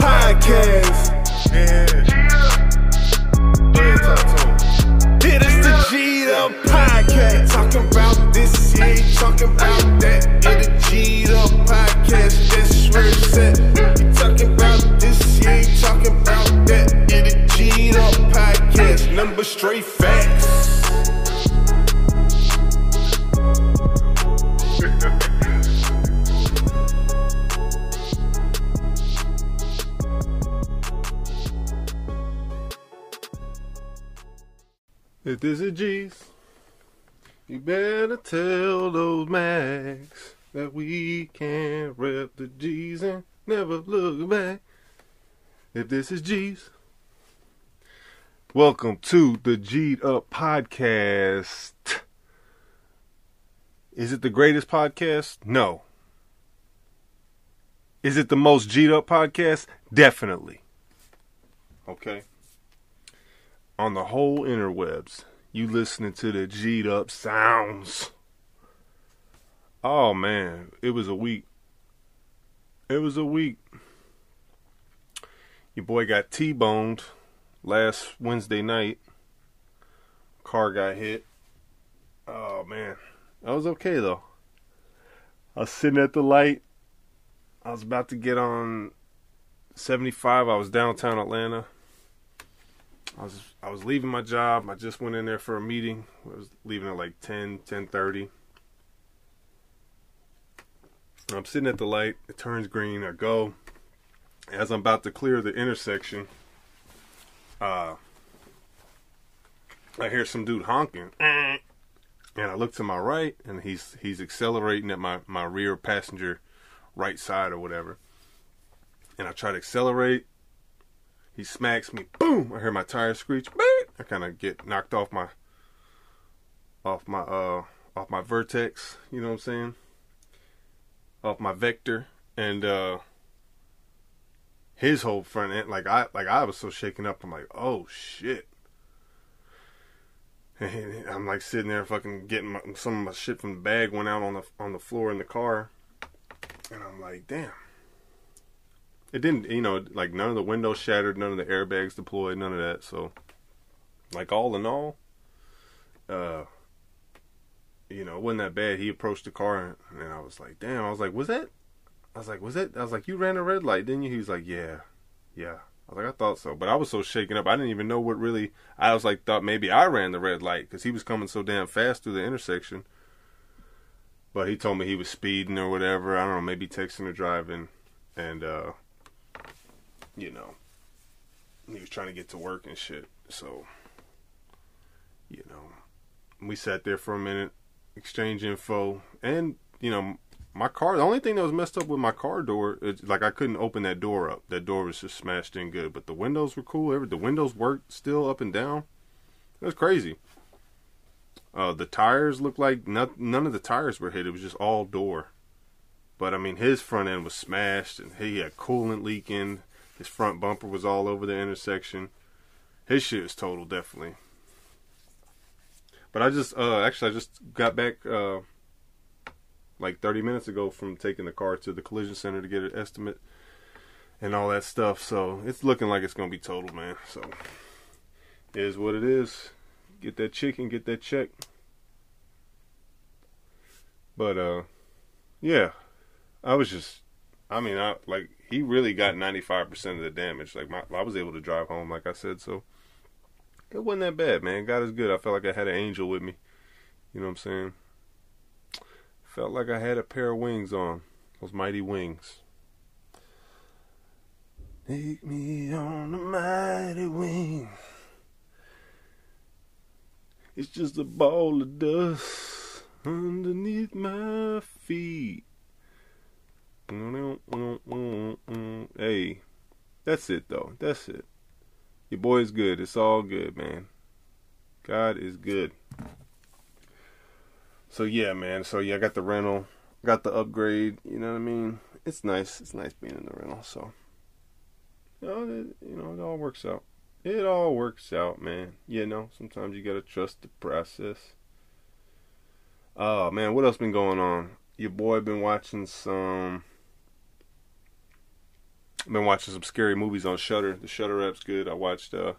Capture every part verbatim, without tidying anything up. Podcast. Yeah. Yeah, talk to him. It is the G-Up Podcast. Talking about this, yeah, talking about that. It is the G-Up Podcast. That's where it's at. Talking about this, yeah, talking about that. It is the G-Up Podcast. Number straight facts. If this is G's, you better tell those Macs that we can rep the G's and never look back. If this is G's, welcome to the G'd Up Podcast. Is it the greatest podcast? No. Is it the most G'd Up podcast? Definitely. Okay. On the whole interwebs, you listening to the G'd Up sounds. Oh man, it was a week. It was a week. Your boy got T-boned last Wednesday night. Car got hit. Oh man, I was okay though. I was sitting at the light. I was about to get on seventy-five. I was downtown Atlanta. I was I was leaving my job. I just went in there for a meeting. I was leaving at like ten, ten thirty. I'm sitting at the light. It turns green. I go. As I'm about to clear the intersection, uh, I hear some dude honking. And I look to my right, and he's he's accelerating at my, my rear passenger right side or whatever. And I try to accelerate. He smacks me, boom! I hear my tire screech. I kind of get knocked off my, off my, uh, off my vertex. You know what I'm saying? Off my vector, and uh, his whole front end. Like I, like I was so shaken up. I'm like, oh shit! And I'm like sitting there, fucking getting my, some of my shit from the bag went out on the on the floor in the car, and I'm like, damn. It didn't, you know, like none of the windows shattered, none of the airbags deployed, none of that. So, like all in all, uh, you know, it wasn't that bad. He approached the car, and, and I was like, damn. I was like, was that? I was like, was that? I was like, you ran a red light, didn't you? He was like, yeah, yeah. I was like, I thought so. But I was so shaken up, I didn't even know what really, I was like, thought maybe I ran the red light because he was coming so damn fast through the intersection. But he told me he was speeding or whatever. I don't know, maybe texting or driving. And, uh... you know, he was trying to get to work and shit. So, you know, we sat there for a minute, exchange info, and you know, my car. The only thing that was messed up with my car door is like I couldn't open that door up. That door was just smashed in good, but the windows were cool. Every the windows worked still up and down. It was crazy. Uh, the tires looked like not, none of the tires were hit. It was just all door. But I mean, his front end was smashed, and he had coolant leaking. His front bumper was all over the intersection. His shit is total, definitely. But I just, uh, actually, I just got back uh, like thirty minutes ago from taking the car to the collision center to get an estimate and all that stuff. So it's looking like it's going to be total, man. So it is what it is. Get that chicken, get that check. But, uh, yeah, I was just, I mean, I like... He really got ninety-five percent of the damage. Like my, I was able to drive home, like I said. So it wasn't that bad, man. God is good. I felt like I had an angel with me. You know what I'm saying? Felt like I had a pair of wings on. Those mighty wings. Take me on the mighty wings. It's just a ball of dust underneath my feet. Hey, that's it though. That's it. Your boy is good. It's all good, man. God is good. So yeah, man. So yeah, I got the rental. Got the upgrade. You know what I mean? It's nice. It's nice being in the rental. So, you know, it, you know, it all works out. It all works out, man. You know, sometimes you gotta trust the process. Oh man, what else been going on? Your boy been watching some. I've been watching some scary movies on Shudder. The Shudder app's good. I watched a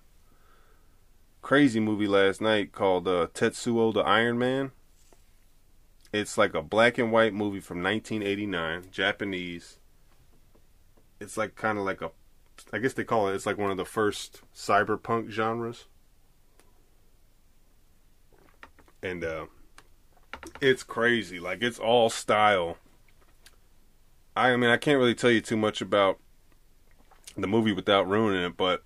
crazy movie last night called uh, Tetsuo the Iron Man. It's like a black and white movie from nineteen eighty-nine, Japanese. It's like kind of like a, I guess they call it, it's like one of the first cyberpunk genres. And uh, it's crazy. Like, it's all style. I mean, I can't really tell you too much about the movie without ruining it, but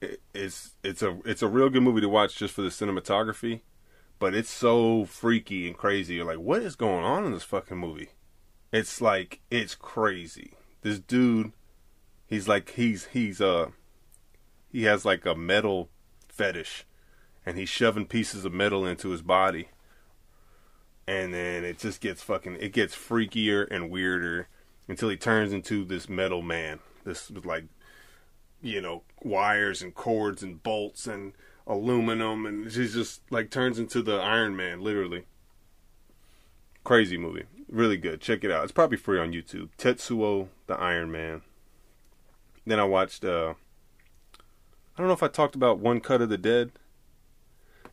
it, it's it's a it's a real good movie to watch just for the cinematography. But it's so freaky and crazy. You're like, what is going on in this fucking movie? It's like, it's crazy. This dude, he's like, he's he's uh he has like a metal fetish, and he's shoving pieces of metal into his body. And then it just gets fucking, it gets freakier and weirder until he turns into this metal man. This with like, you know, wires and cords and bolts and aluminum, and he just like turns into the Iron Man, literally. Crazy movie. Really good. Check it out. It's probably free on YouTube. Tetsuo the Iron Man. Then I watched, uh, I don't know if I talked about One Cut of the Dead.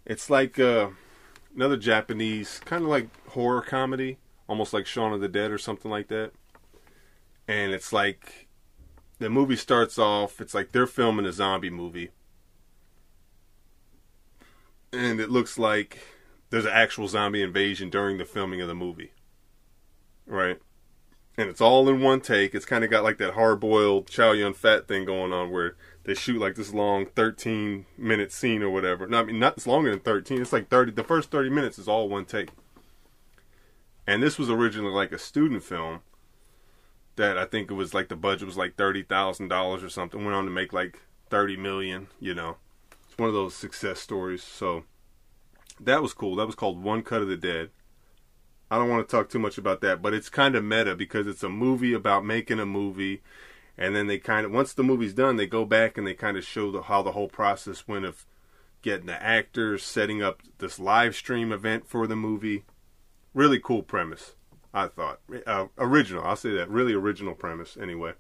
It's like, uh, another Japanese, kind of like horror comedy, almost like Shaun of the Dead or something like that. And it's like, the movie starts off, it's like they're filming a zombie movie. And it looks like there's an actual zombie invasion during the filming of the movie. Right? And it's all in one take. It's kind of got like that hard-boiled Chow Yun-Fat thing going on where they shoot like this long thirteen minute scene or whatever. No, I mean, not, it's longer than thirteen. It's like thirty. The first thirty minutes is all one take. And this was originally like a student film that I think it was like the budget was like thirty thousand dollars or something. Went on to make like thirty million dollars, you know. It's one of those success stories. So that was cool. That was called One Cut of the Dead. I don't want to talk too much about that, but it's kind of meta because it's a movie about making a movie. And then they kind of, once the movie's done, they go back and they kind of show the, how the whole process went of getting the actors, setting up this live stream event for the movie. Really cool premise, I thought. Uh, original, I'll say that. Really original premise, anyway.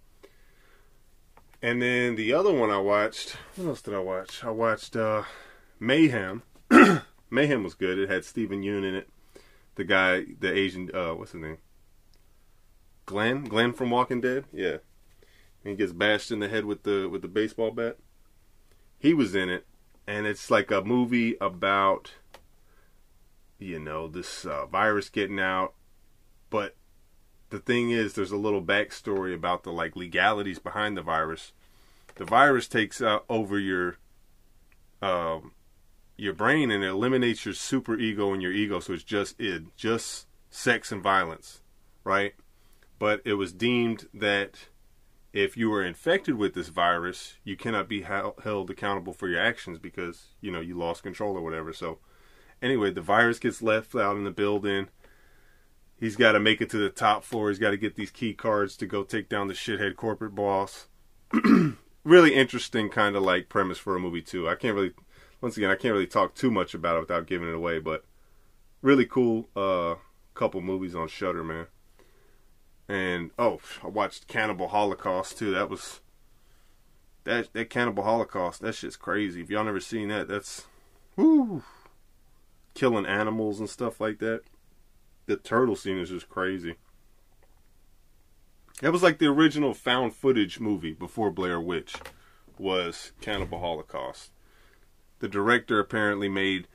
And then the other one I watched, what else did I watch? I watched uh, Mayhem. Mayhem was good. It had Steven Yeun in it. The guy, the Asian, uh, what's his name? Glenn? Glenn from Walking Dead? Yeah. And he gets bashed in the head with the with the baseball bat. He was in it, and it's like a movie about, you know, this uh, virus getting out. But the thing is, there's a little backstory about the like legalities behind the virus. The virus takes uh, over your um, your brain and it eliminates your superego and your ego, so it's just id, just sex and violence, right? But it was deemed that if you were infected with this virus, you cannot be ha- held accountable for your actions because, you know, you lost control or whatever. So, anyway, the virus gets left out in the building. He's got to make it to the top floor. He's got to get these key cards to go take down the shithead corporate boss. Really interesting kind of, like, premise for a movie, too. I can't really, once again, I can't really talk too much about it without giving it away, but really cool uh, couple movies on Shudder, man. And, oh, I watched Cannibal Holocaust, too. That was, that that Cannibal Holocaust, that shit's crazy. If y'all never seen that, that's, whoo, killing animals and stuff like that. The turtle scene is just crazy. That was like the original found footage movie before Blair Witch was Cannibal Holocaust. The director apparently made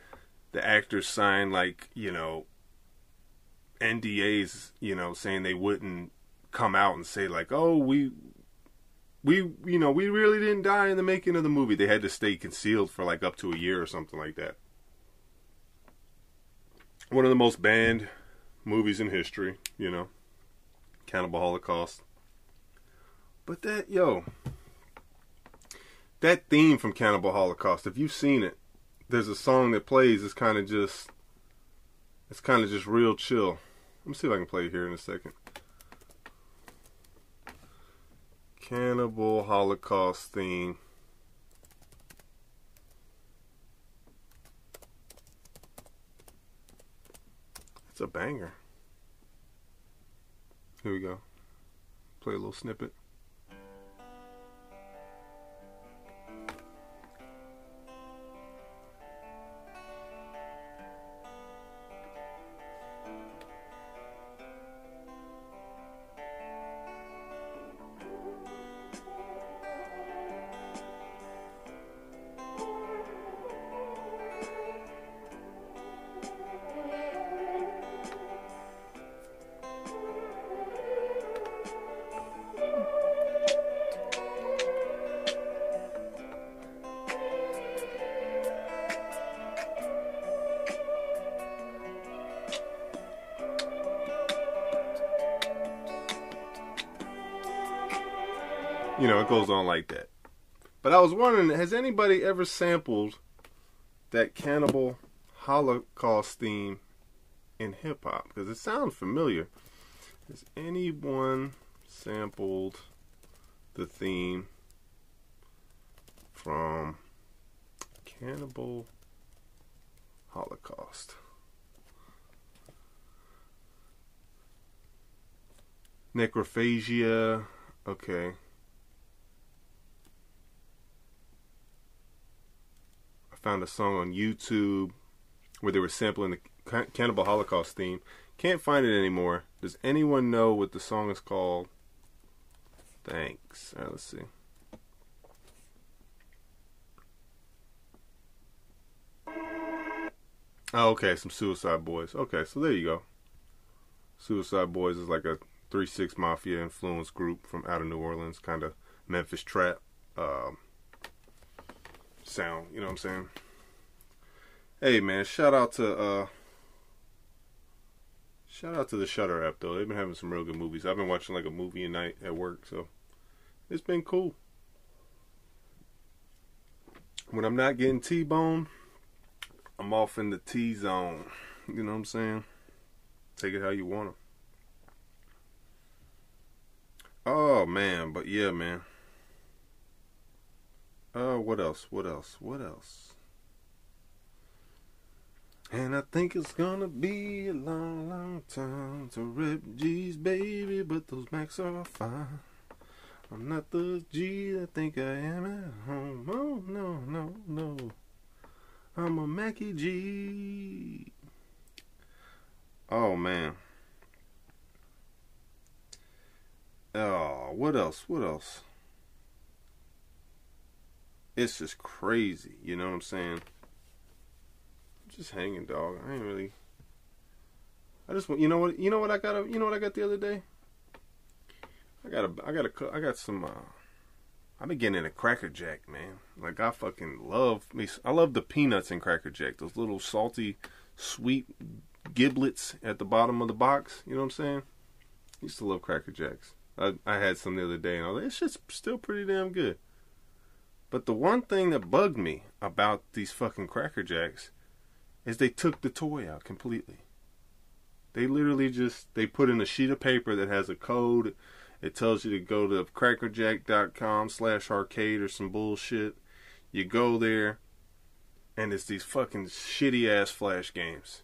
the actors sign, like, you know, N D As, you know, saying they wouldn't come out and say like, oh, we, we, you know, we really didn't die in the making of the movie. They had to stay concealed for like up to a year or something like that. One of the most banned movies in history, you know, Cannibal Holocaust. But that, yo, that theme from Cannibal Holocaust, if you've seen it, there's a song that plays, it's kind of just, it's kind of just real chill. Let me see if I can play it here in a second. Cannibal Holocaust theme. It's a banger. Here we go. Play a little snippet. you know, it goes on like that. But I was wondering, has anybody ever sampled that Cannibal Holocaust theme in hip-hop? Because it sounds familiar. Has anyone sampled the theme from Cannibal Holocaust? Necrophagia. Okay. I found a song on YouTube where they were sampling the Cannibal Holocaust theme. Can't find it anymore. Does anyone know what the song is called? Thanks. All right, let's see. Oh, okay, some Suicide Boys. Okay, so there you go. Suicide Boys is like a three six Mafia influenced group from out of New Orleans, kind of Memphis trap um, sound, you know what I'm saying? Hey man, shout out to uh, shout out to the Shudder app though. They've been having some real good movies. I've been watching like a movie a night at work, so it's been cool. When I'm not getting T-boned, I'm off in the T-zone. You know what I'm saying? Take it how you want to. Oh, man. But, yeah, man. Oh, uh, what else? What else? What else? And I think it's gonna be a long, long time to rip G's, baby, but those Macs are fine. I'm not the G I think I am at home. Oh, no, no, no. I'm a Mackie G. Oh, man. Oh, what else? What else? It's just crazy. You know what I'm saying? I'm just hanging, dog. I ain't really. I just want. You know what? You know what I got? You know what I got the other day? I got a. I got a. I got some. Uh, I've been getting into Cracker Jack, man. Like, I fucking love me. I love the peanuts in Cracker Jack. Those little salty, sweet giblets at the bottom of the box. You know what I'm saying? I used to love Cracker Jacks. I, I had some the other day and all that. It's just still pretty damn good. But the one thing that bugged me about these fucking Cracker Jacks is they took the toy out completely. They literally just, they put in a sheet of paper that has a code. It tells you to go to crackerjack dot com slash arcade or some bullshit. You go there, and it's these fucking shitty-ass Flash games.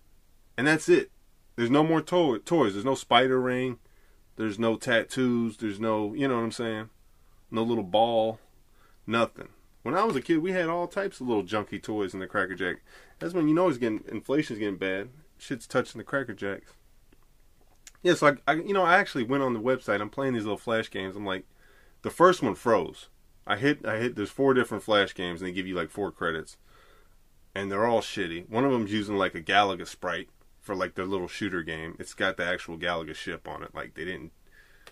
And that's it. There's no more to- toys. There's no spider ring. There's no tattoos. There's no, you know what I'm saying? No little ball. Nothing. When I was a kid, we had all types of little junky toys in the Cracker Jack. That's when you know it's getting, inflation's getting bad. Shit's touching the Cracker Jacks. Yeah, so I, I, you know, I actually went on the website. I'm playing these little Flash games. I'm like, the first one froze. I hit, I hit. There's four different Flash games, and they give you like four credits, and they're all shitty. One of them's using like a Galaga sprite for like their little shooter game. It's got the actual Galaga ship on it. Like they didn't,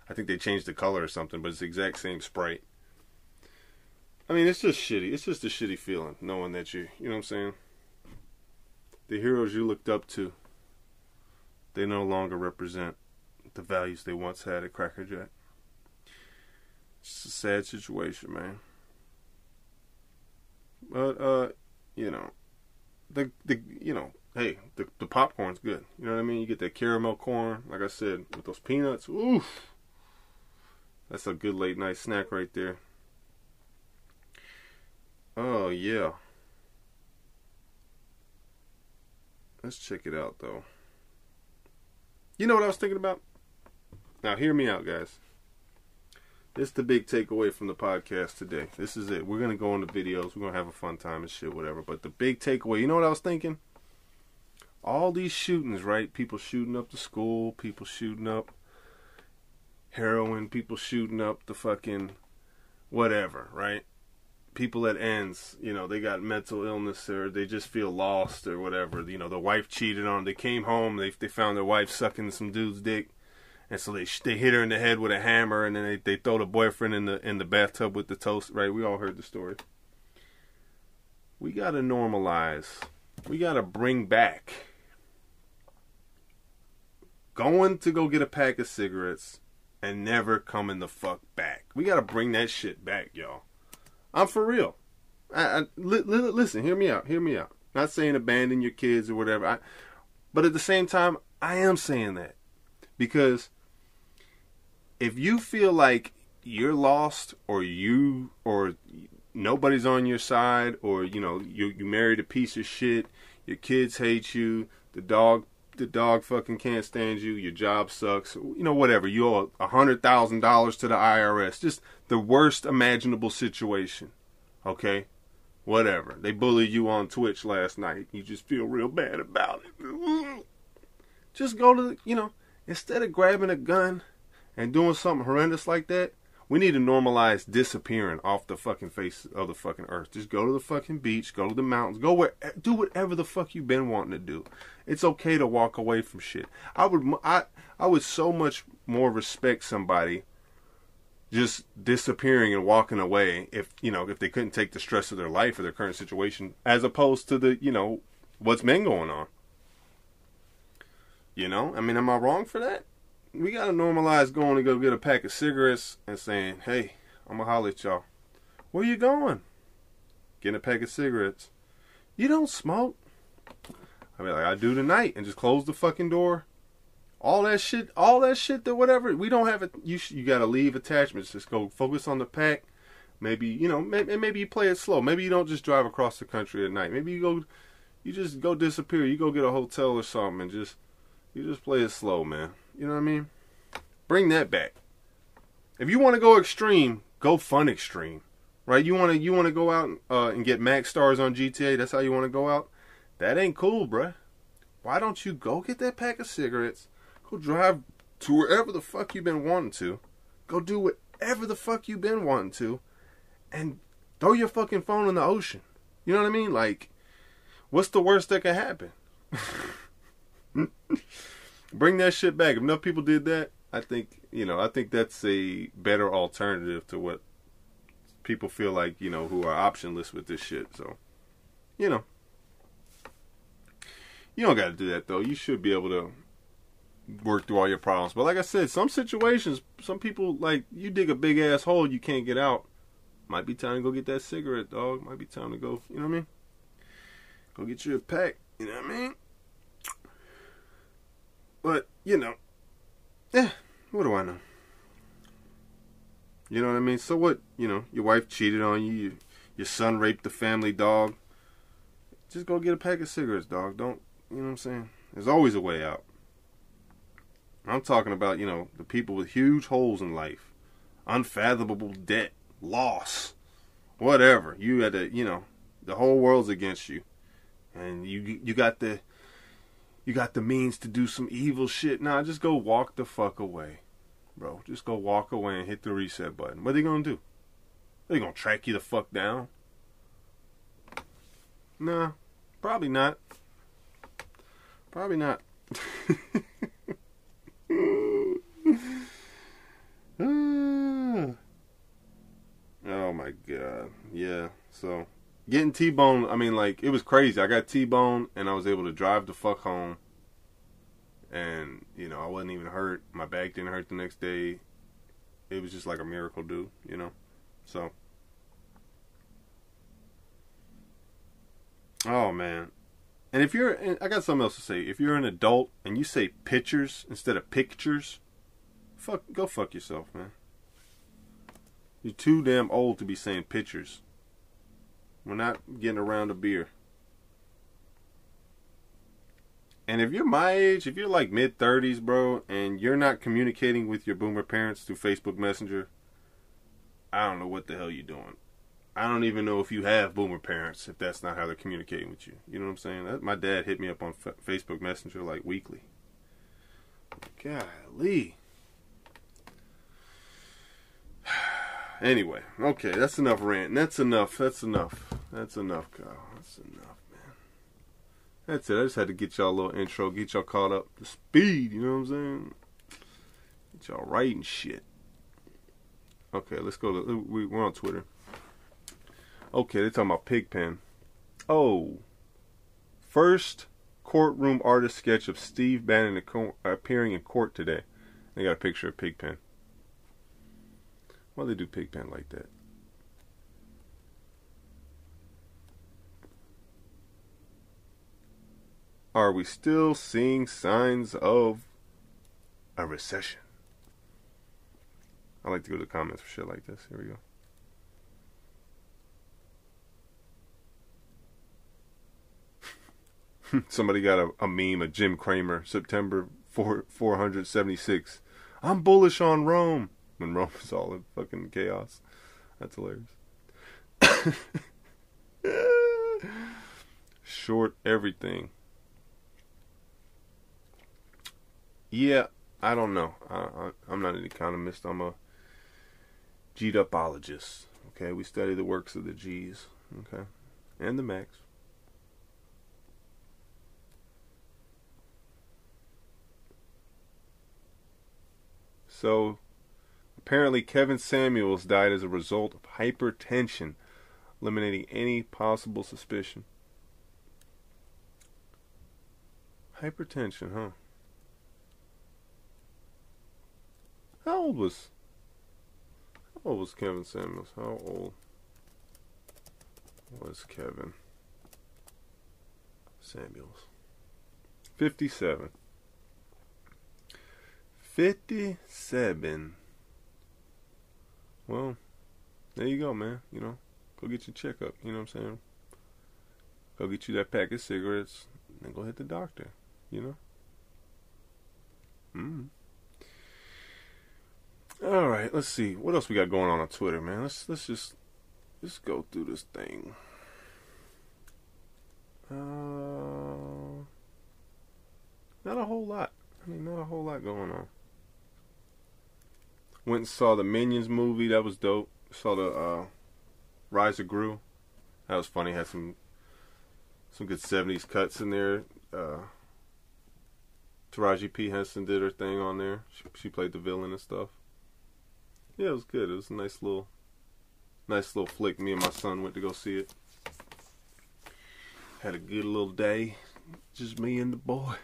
I think they changed the color or something, but it's the exact same sprite. I mean, it's just shitty. It's just a shitty feeling knowing that you, you know what I'm saying? The heroes you looked up to, they no longer represent the values they once had at Cracker Jack. It's a sad situation, man. But uh, you know, the the you know, hey, the the popcorn's good. You know what I mean? You get that caramel corn, like I said, with those peanuts. Oof, that's a good late night snack right there. Oh yeah. Let's check it out though. You know what I was thinking about? Now, hear me out, guys. This is the big takeaway from the podcast today. This is it. We're going to go on the videos. We're going to have a fun time and shit, whatever. But the big takeaway, you know what I was thinking? All these shootings, right? People shooting up the school. People shooting up heroin. People shooting up the fucking whatever, right? People at ends, you know, they got mental illness or they just feel lost or whatever. You know, their wife cheated on them. They came home. They they found their wife sucking some dude's dick, and so they they hit her in the head with a hammer, and then they, they throw the boyfriend in the in the bathtub with the toast. Right? We all heard the story. We gotta normalize. We gotta bring back going to go get a pack of cigarettes and never coming the fuck back. We gotta bring that shit back, y'all. I'm for real. I, I, li, li, listen, hear me out. Hear me out. Not saying abandon your kids or whatever. I, but at the same time, I am saying that. Because if you feel like you're lost or you or nobody's on your side, or, you know, you, you married a piece of shit, your kids hate you, the dog the dog fucking can't stand you, your job sucks, you know, whatever, you owe one hundred thousand dollars to the I R S. Just the worst imaginable situation, okay? Whatever. They bullied you on Twitch last night. You just feel real bad about it. Just go to, you know, instead of grabbing a gun and doing something horrendous like that, we need to normalize disappearing off the fucking face of the fucking earth. Just go to the fucking beach, go to the mountains, go where, do whatever the fuck you've been wanting to do. It's okay to walk away from shit. I would, I, I would so much more respect somebody just disappearing and walking away if, you know, if they couldn't take the stress of their life or their current situation, as opposed to the, you know, what's been going on. You know, I mean, am I wrong for that? We gotta normalize going to go get a pack of cigarettes and saying, hey, I'm gonna holler at y'all. Where you going? Getting a pack of cigarettes. You don't smoke. I mean, like, I do tonight, and just close the fucking door. All that shit, all that shit that whatever, we don't have it. You sh- you gotta leave attachments. Just go focus on the pack. Maybe, you know, maybe, maybe you play it slow. Maybe you don't just drive across the country at night. Maybe you go, you just go disappear. You go get a hotel or something and just, you just play it slow, man. You know what I mean? Bring that back. If you want to go extreme, go fun extreme, right? You want to you want to go out and, uh, and get max stars on G T A. That's how you want to go out. That ain't cool, bruh. Why don't you go get that pack of cigarettes? Go drive to wherever the fuck you've been wanting to. Go do whatever the fuck you've been wanting to, and throw your fucking phone in the ocean. You know what I mean? Like, what's the worst that could happen? Bring that shit back. If enough people did that, I think, you know, I think that's a better alternative to what people feel like, you know, who are optionless with this shit. So, you know, you don't got to do that, though. You should be able to work through all your problems. But like I said, some situations, some people, like, you dig a big ass hole, you can't get out. Might be time to go get that cigarette, dog. Might be time to go, you know what I mean? Go get you a pack, you know what I mean? But, you know, eh, what do I know? You know what I mean? So what, you know, your wife cheated on you, you, your son raped the family dog. Just go get a pack of cigarettes, dog. Don't, you know what I'm saying? There's always a way out. I'm talking about, you know, the people with huge holes in life. Unfathomable debt, loss, whatever. You had to, you know, the whole world's against you. And you you got the... You got the means to do some evil shit. Nah, just go walk the fuck away, bro. Just go walk away and hit the reset button. What are they gonna do? They gonna track you the fuck down? Nah, probably not. Probably not. Oh my god. Yeah, so... Getting T-boned, I mean, like, it was crazy. I got T-boned, and I was able to drive the fuck home. And, you know, I wasn't even hurt. My back didn't hurt the next day. It was just like a miracle, dude, you know? So. Oh, man. And if you're, and I got something else to say. If you're an adult, and you say pictures instead of pictures, fuck, go fuck yourself, man. You're too damn old to be saying pictures. We're not getting around a beer. And if you're my age, if you're like mid thirties, bro, and you're not communicating with your boomer parents through Facebook Messenger, I don't know what the hell you're doing. I don't even know if you have boomer parents, if that's not how they're communicating with you. You know what I'm saying? That, my dad hit me up on F- Facebook Messenger like weekly. Golly. Anyway, okay, that's enough rant. That's enough, that's enough. That's enough, Kyle. That's enough, man. That's it. I just had to get y'all a little intro, get y'all caught up to speed, you know what I'm saying? Get y'all right and shit. Okay, let's go to, we, we're on Twitter. Okay, they're talking about Pigpen. Oh. First courtroom artist sketch of Steve Bannon appearing in court today. They got a picture of Pigpen. Why they do Pigpen like that? Are we still seeing signs of a recession? I like to go to the comments for shit like this. Here we go. Somebody got a, a meme of Jim Cramer, September four, four seventy-six. I'm bullish on Rome. When Rome is all in fucking chaos. That's hilarious. Short everything. Yeah, I don't know. I, I, I'm not an economist. I'm a G D upologist. Okay, we study the works of the G's. Okay, and the Macs. So, apparently Kevin Samuels died as a result of hypertension, eliminating any possible suspicion. Hypertension, huh? How old was... How old was Kevin Samuels? How old was Kevin Samuels? fifty-seven. fifty-seven. Well, there you go, man. You know, go get your checkup. You know what I'm saying? Go get you that pack of cigarettes and go hit the doctor. You know? Mm. All right, let's see. What else we got going on on Twitter, man? Let's let's just let's go through this thing. Uh, not a whole lot. I mean, not a whole lot going on. Went and saw the Minions movie. That was dope. Saw the uh, Rise of Gru. That was funny. Had some some good seventies cuts in there. Uh, Taraji P. Henson did her thing on there. She, she played the villain and stuff. Yeah, it was good. It was a nice little, nice little flick. Me and my son went to go see it. Had a good little day. Just me and the boy.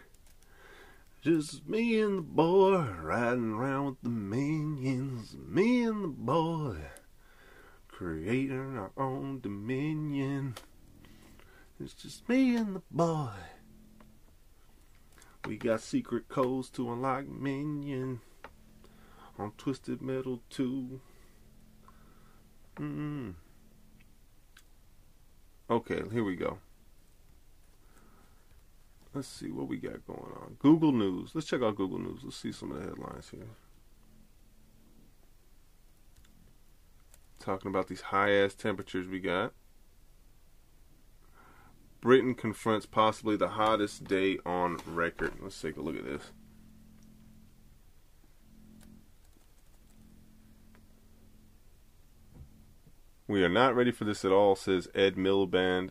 Just me and the boy riding around with the minions. Me and the boy creating our own dominion. It's just me and the boy. We got secret codes to unlock minion on Twisted Metal two. Mm-mm. Okay, here we go. Let's see what we got going on. Google News. Let's check out Google News. Let's see some of the headlines here. Talking about these high-ass temperatures we got. Britain confronts possibly the hottest day on record. Let's take a look at this. We are not ready for this at all, says Ed Miliband,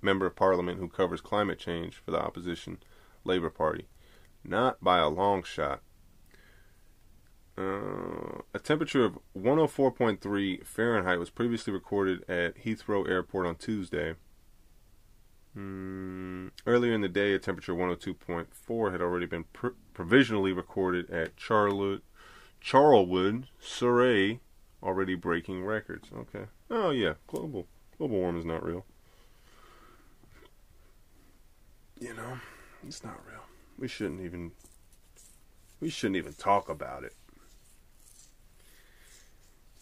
Member of Parliament who covers climate change for the opposition Labour Party. Not by a long shot. Uh, a temperature of one oh four point three Fahrenheit was previously recorded at Heathrow Airport on Tuesday. Mm, earlier in the day, a temperature of one oh two point four had already been pr provisionally recorded at Charlotte, Charlwood, Surrey, already breaking records. Okay. Oh, yeah. Global, global warming is not real. You know, it's not real. We shouldn't even, we shouldn't even talk about it.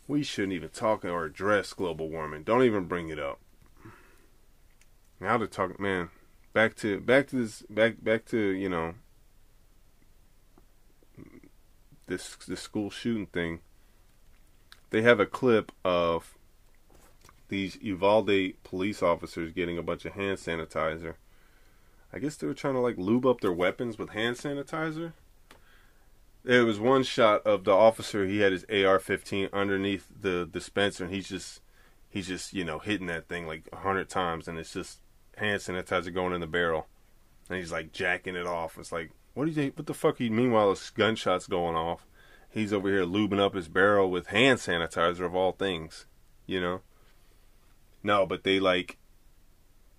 We shouldn't even talk or address global warming. Don't even bring it up. Now to talk, man, back to, back to this, back, back to, you know, this, this school shooting thing. They have a clip of these Uvalde police officers getting a bunch of hand sanitizer. I guess they were trying to, like, lube up their weapons with hand sanitizer. There was one shot of the officer. He had his A R fifteen underneath the dispenser, and he's just, he's just, you know, hitting that thing like a hundred times, and it's just hand sanitizer going in the barrel. And he's, like, jacking it off. It's like, what do you, what the fuck? He, meanwhile, this gunshot's going off. He's over here lubing up his barrel with hand sanitizer of all things, you know? No, but they, like...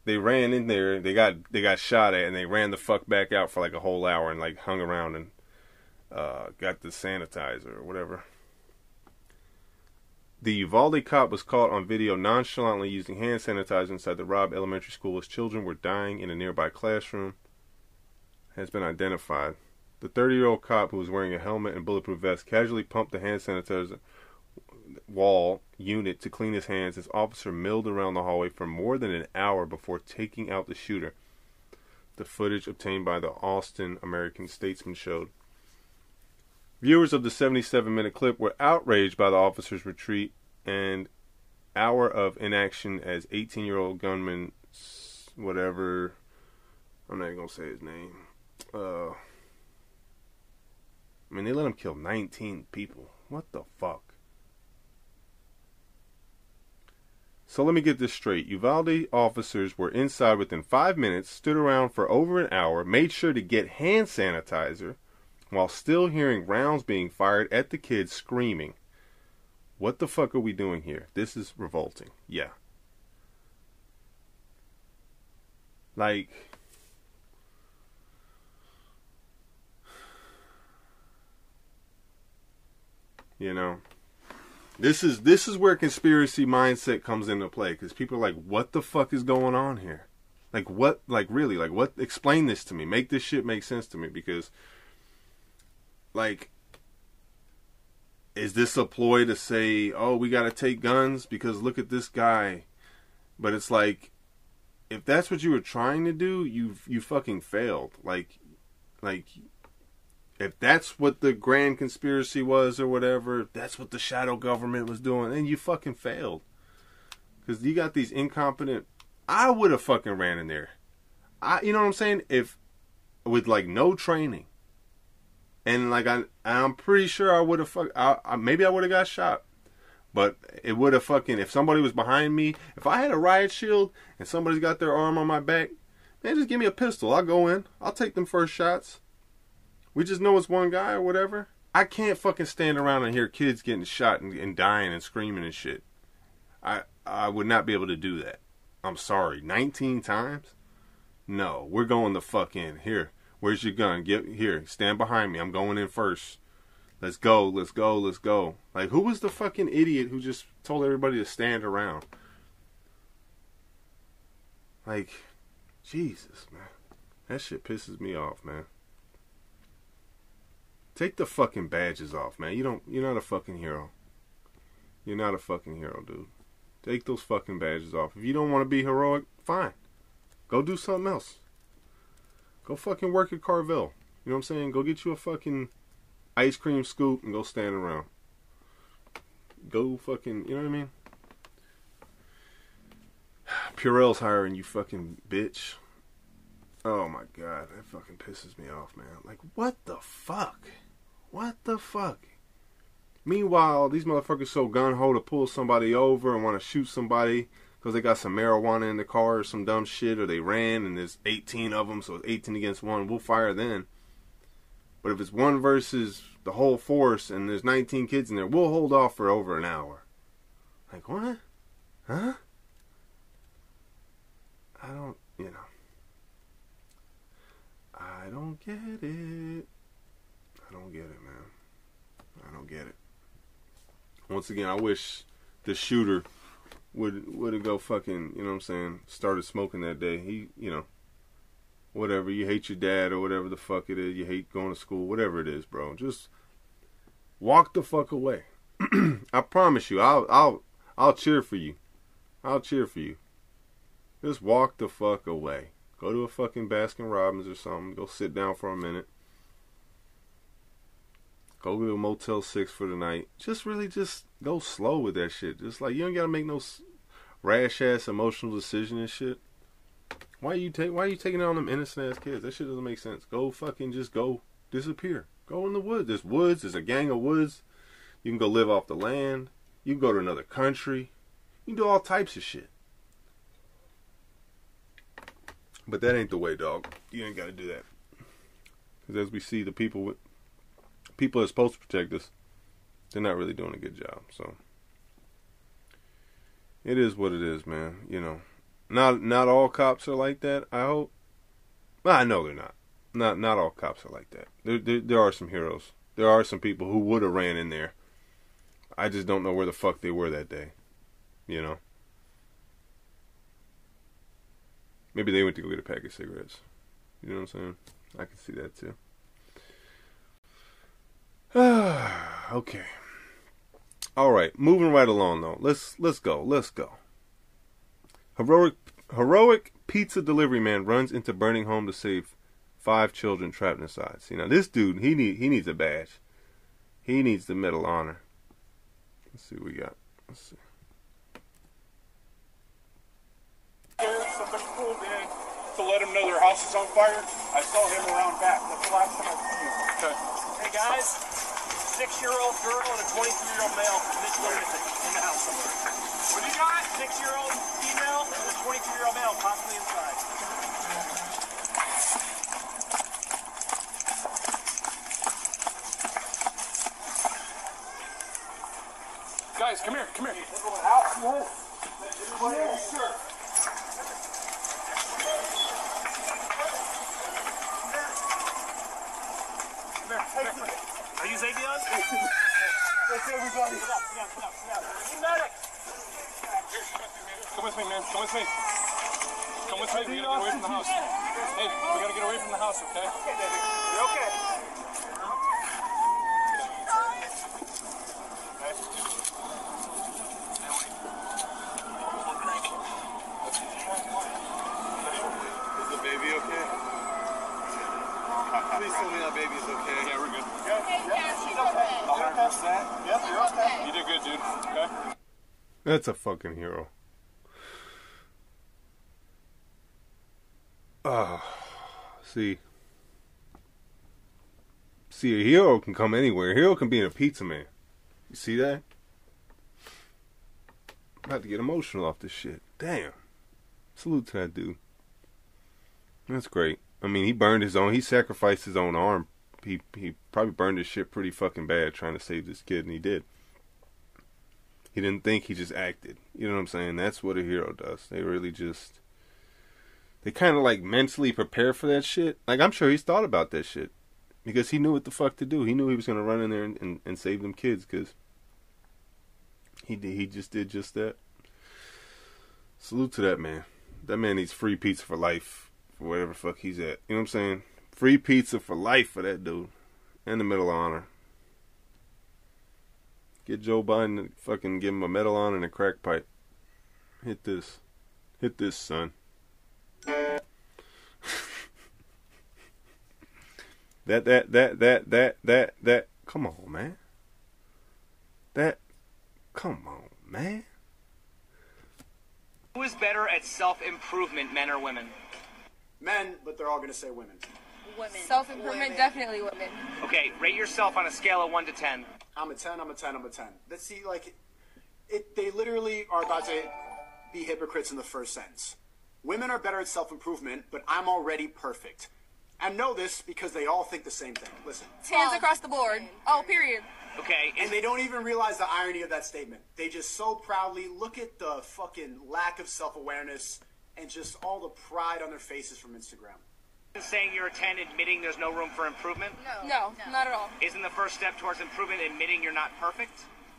They ran in there, they got they got shot at, and they ran the fuck back out for like a whole hour and like hung around and uh, got the sanitizer or whatever. The Uvalde cop was caught on video nonchalantly using hand sanitizer inside the Robb Elementary School as children were dying in a nearby classroom. Has been identified. The thirty-year-old cop, who was wearing a helmet and bulletproof vest, casually pumped the hand sanitizer wall unit to clean his hands as officer milled around the hallway for more than an hour before taking out the shooter. The footage obtained by the Austin American Statesman showed. Viewers of the seventy-seven minute clip were outraged by the officer's retreat and hour of inaction as eighteen-year-old gunman, whatever, I'm not even going to say his name. Uh, I mean, they let him kill nineteen people. What the fuck? So let me get this straight. Uvalde officers were inside within five minutes, stood around for over an hour, made sure to get hand sanitizer, while still hearing rounds being fired at the kids screaming. What the fuck are we doing here? This is revolting. Yeah. Like, you know, this is this is where conspiracy mindset comes into play, because people are like, what the fuck is going on here? Like, what, like, really, like, what, explain this to me, make this shit make sense to me, because, like, is this a ploy to say, oh, we got to take guns because look at this guy? But it's like, if that's what you were trying to do, you've, you fucking failed. Like, like, if that's what the grand conspiracy was or whatever, if that's what the shadow government was doing, then you fucking failed. Because you got these incompetent, I would have fucking ran in there. I, you know what I'm saying? If, with like no training. And like I, I'm pretty sure I would have fuck. I, I, maybe I would have got shot, but it would have fucking. If somebody was behind me, if I had a riot shield and somebody's got their arm on my back, man, just give me a pistol. I'll go in. I'll take them first shots. We just know it's one guy or whatever. I can't fucking stand around and hear kids getting shot and, and dying and screaming and shit. I I would not be able to do that. I'm sorry. nineteen times? No, we're going the fuck in here. Where's your gun? Get here. Stand behind me. I'm going in first. Let's go. Let's go. Let's go. Like, who was the fucking idiot who just told everybody to stand around? Like, Jesus, man. That shit pisses me off, man. Take the fucking badges off, man. You don't, you're not a fucking hero. You're not a fucking hero, dude. Take those fucking badges off. If you don't want to be heroic, fine. Go do something else. Go fucking work at Carvel. You know what I'm saying? Go get you a fucking ice cream scoop and go stand around. Go fucking, you know what I mean? Purell's hiring you, fucking bitch. Oh my god, that fucking pisses me off, man. Like, what the fuck? What the fuck? Meanwhile, these motherfuckers so gung-ho to pull somebody over and want to shoot somebody because they got some marijuana in the car or some dumb shit, or they ran and there's eighteen of them, so it's eighteen against one, we'll fire then. But if it's one versus the whole force and there's nineteen kids in there, we'll hold off for over an hour. Like, what? Huh? I don't, you know. I don't get it. I don't get it, man. I don't get it. Once again, I wish the shooter would would have go fucking, you know what I'm saying, started smoking that day. He, you know, whatever, you hate your dad or whatever the fuck it is, you hate going to school, whatever it is, bro, just walk the fuck away. I promise you, I'll I'll I'll cheer for you. I'll cheer for you. Just walk the fuck away. Go to a fucking Baskin Robbins or something. Go sit down for a minute. Go to a Motel six for the night. Just really just go slow with that shit. Just like, you don't got to make no rash-ass emotional decision and shit. Why you take? Why you taking on them innocent-ass kids? That shit doesn't make sense. Go fucking just go disappear. Go in the woods. There's woods. There's a gang of woods. You can go live off the land. You can go to another country. You can do all types of shit. But that ain't the way, dog. You ain't got to do that. Because as we see, the people with... people that are supposed to protect us, they're not really doing a good job. So it is what it is, man. You know, not not all cops are like that. I hope. Well, I know they're not. Not not all cops are like that. There there, there are some heroes. There are some people who would have ran in there, I just don't know where the fuck they were that day. You know? Maybe they went to go get a pack of cigarettes. You know what I'm saying? I can see that too. Okay. Alright, moving right along though. Let's let's go. Let's go. Heroic heroic pizza delivery man runs into burning home to save five children trapped inside. See, now this dude, he need he needs a badge. He needs the Medal of Honor. Let's see what we got. Let's see. To let them know their house is on fire. I saw him around back. That's the last time I see him. Okay. Hey guys, six-year-old girl and a twenty-three-year-old male situated in the house somewhere. What do you got? Six-year-old female and a twenty-three-year-old male possibly inside. Guys, come here, come here. Out. Yes. Everybody, yes. Sure. Are you Zavion? That's everybody. Sit up, sit up, sit up, sit up. You medic! Come with me, man. Come with me. Come with me. We gotta get away from the house. Hey, we gotta get away from the house, okay? Okay, baby. You're okay. Is the baby okay? Please tell me that baby's okay. Yeah, we're good. Good? Okay, yeah, she's okay. one hundred percent? Yep, you're okay. You did good, dude. Okay? That's a fucking hero. Oh, see. See, a hero can come anywhere. A hero can be in a pizza man. You see that? I'm about to get emotional off this shit. Damn. Salute to that dude. That's great. I mean, he burned his own, he sacrificed his own arm. He he probably burned his shit pretty fucking bad trying to save this kid, and he did. He didn't think, he just acted. You know what I'm saying? That's what a hero does. They really just, they kind of like mentally prepare for that shit. Like, I'm sure he's thought about that shit. Because he knew what the fuck to do. He knew he was going to run in there and, and, and save them kids, because he, he just did just that. Salute to that man. That man needs free pizza for life. Wherever the fuck he's at. You know what I'm saying? Free pizza for life for that dude. And the Medal of Honor. Get Joe Biden to fucking give him a Medal of Honor and a crack pipe. Hit this. Hit this, son. that, that, that, that, that, that, that. Come on, man. That. Come on, man. Who is better at self-improvement, men or women? Men, but they're all going to say women. Women. Self-improvement, definitely women. Okay, rate yourself on a scale of one to ten. I'm a ten, I'm a ten, I'm a ten. Let's see, like, it, they literally are about to be hypocrites in the first sentence. Women are better at self-improvement, but I'm already perfect. I know this because they all think the same thing. Listen. Hands across the board. Oh, period. Okay. And they don't even realize the irony of that statement. They just so proudly look at the fucking lack of self-awareness and just all the pride on their faces from Instagram. Saying you're a ten, admitting there's no room for improvement? No, no, no. Not at all. Isn't the first step towards improvement admitting you're not perfect?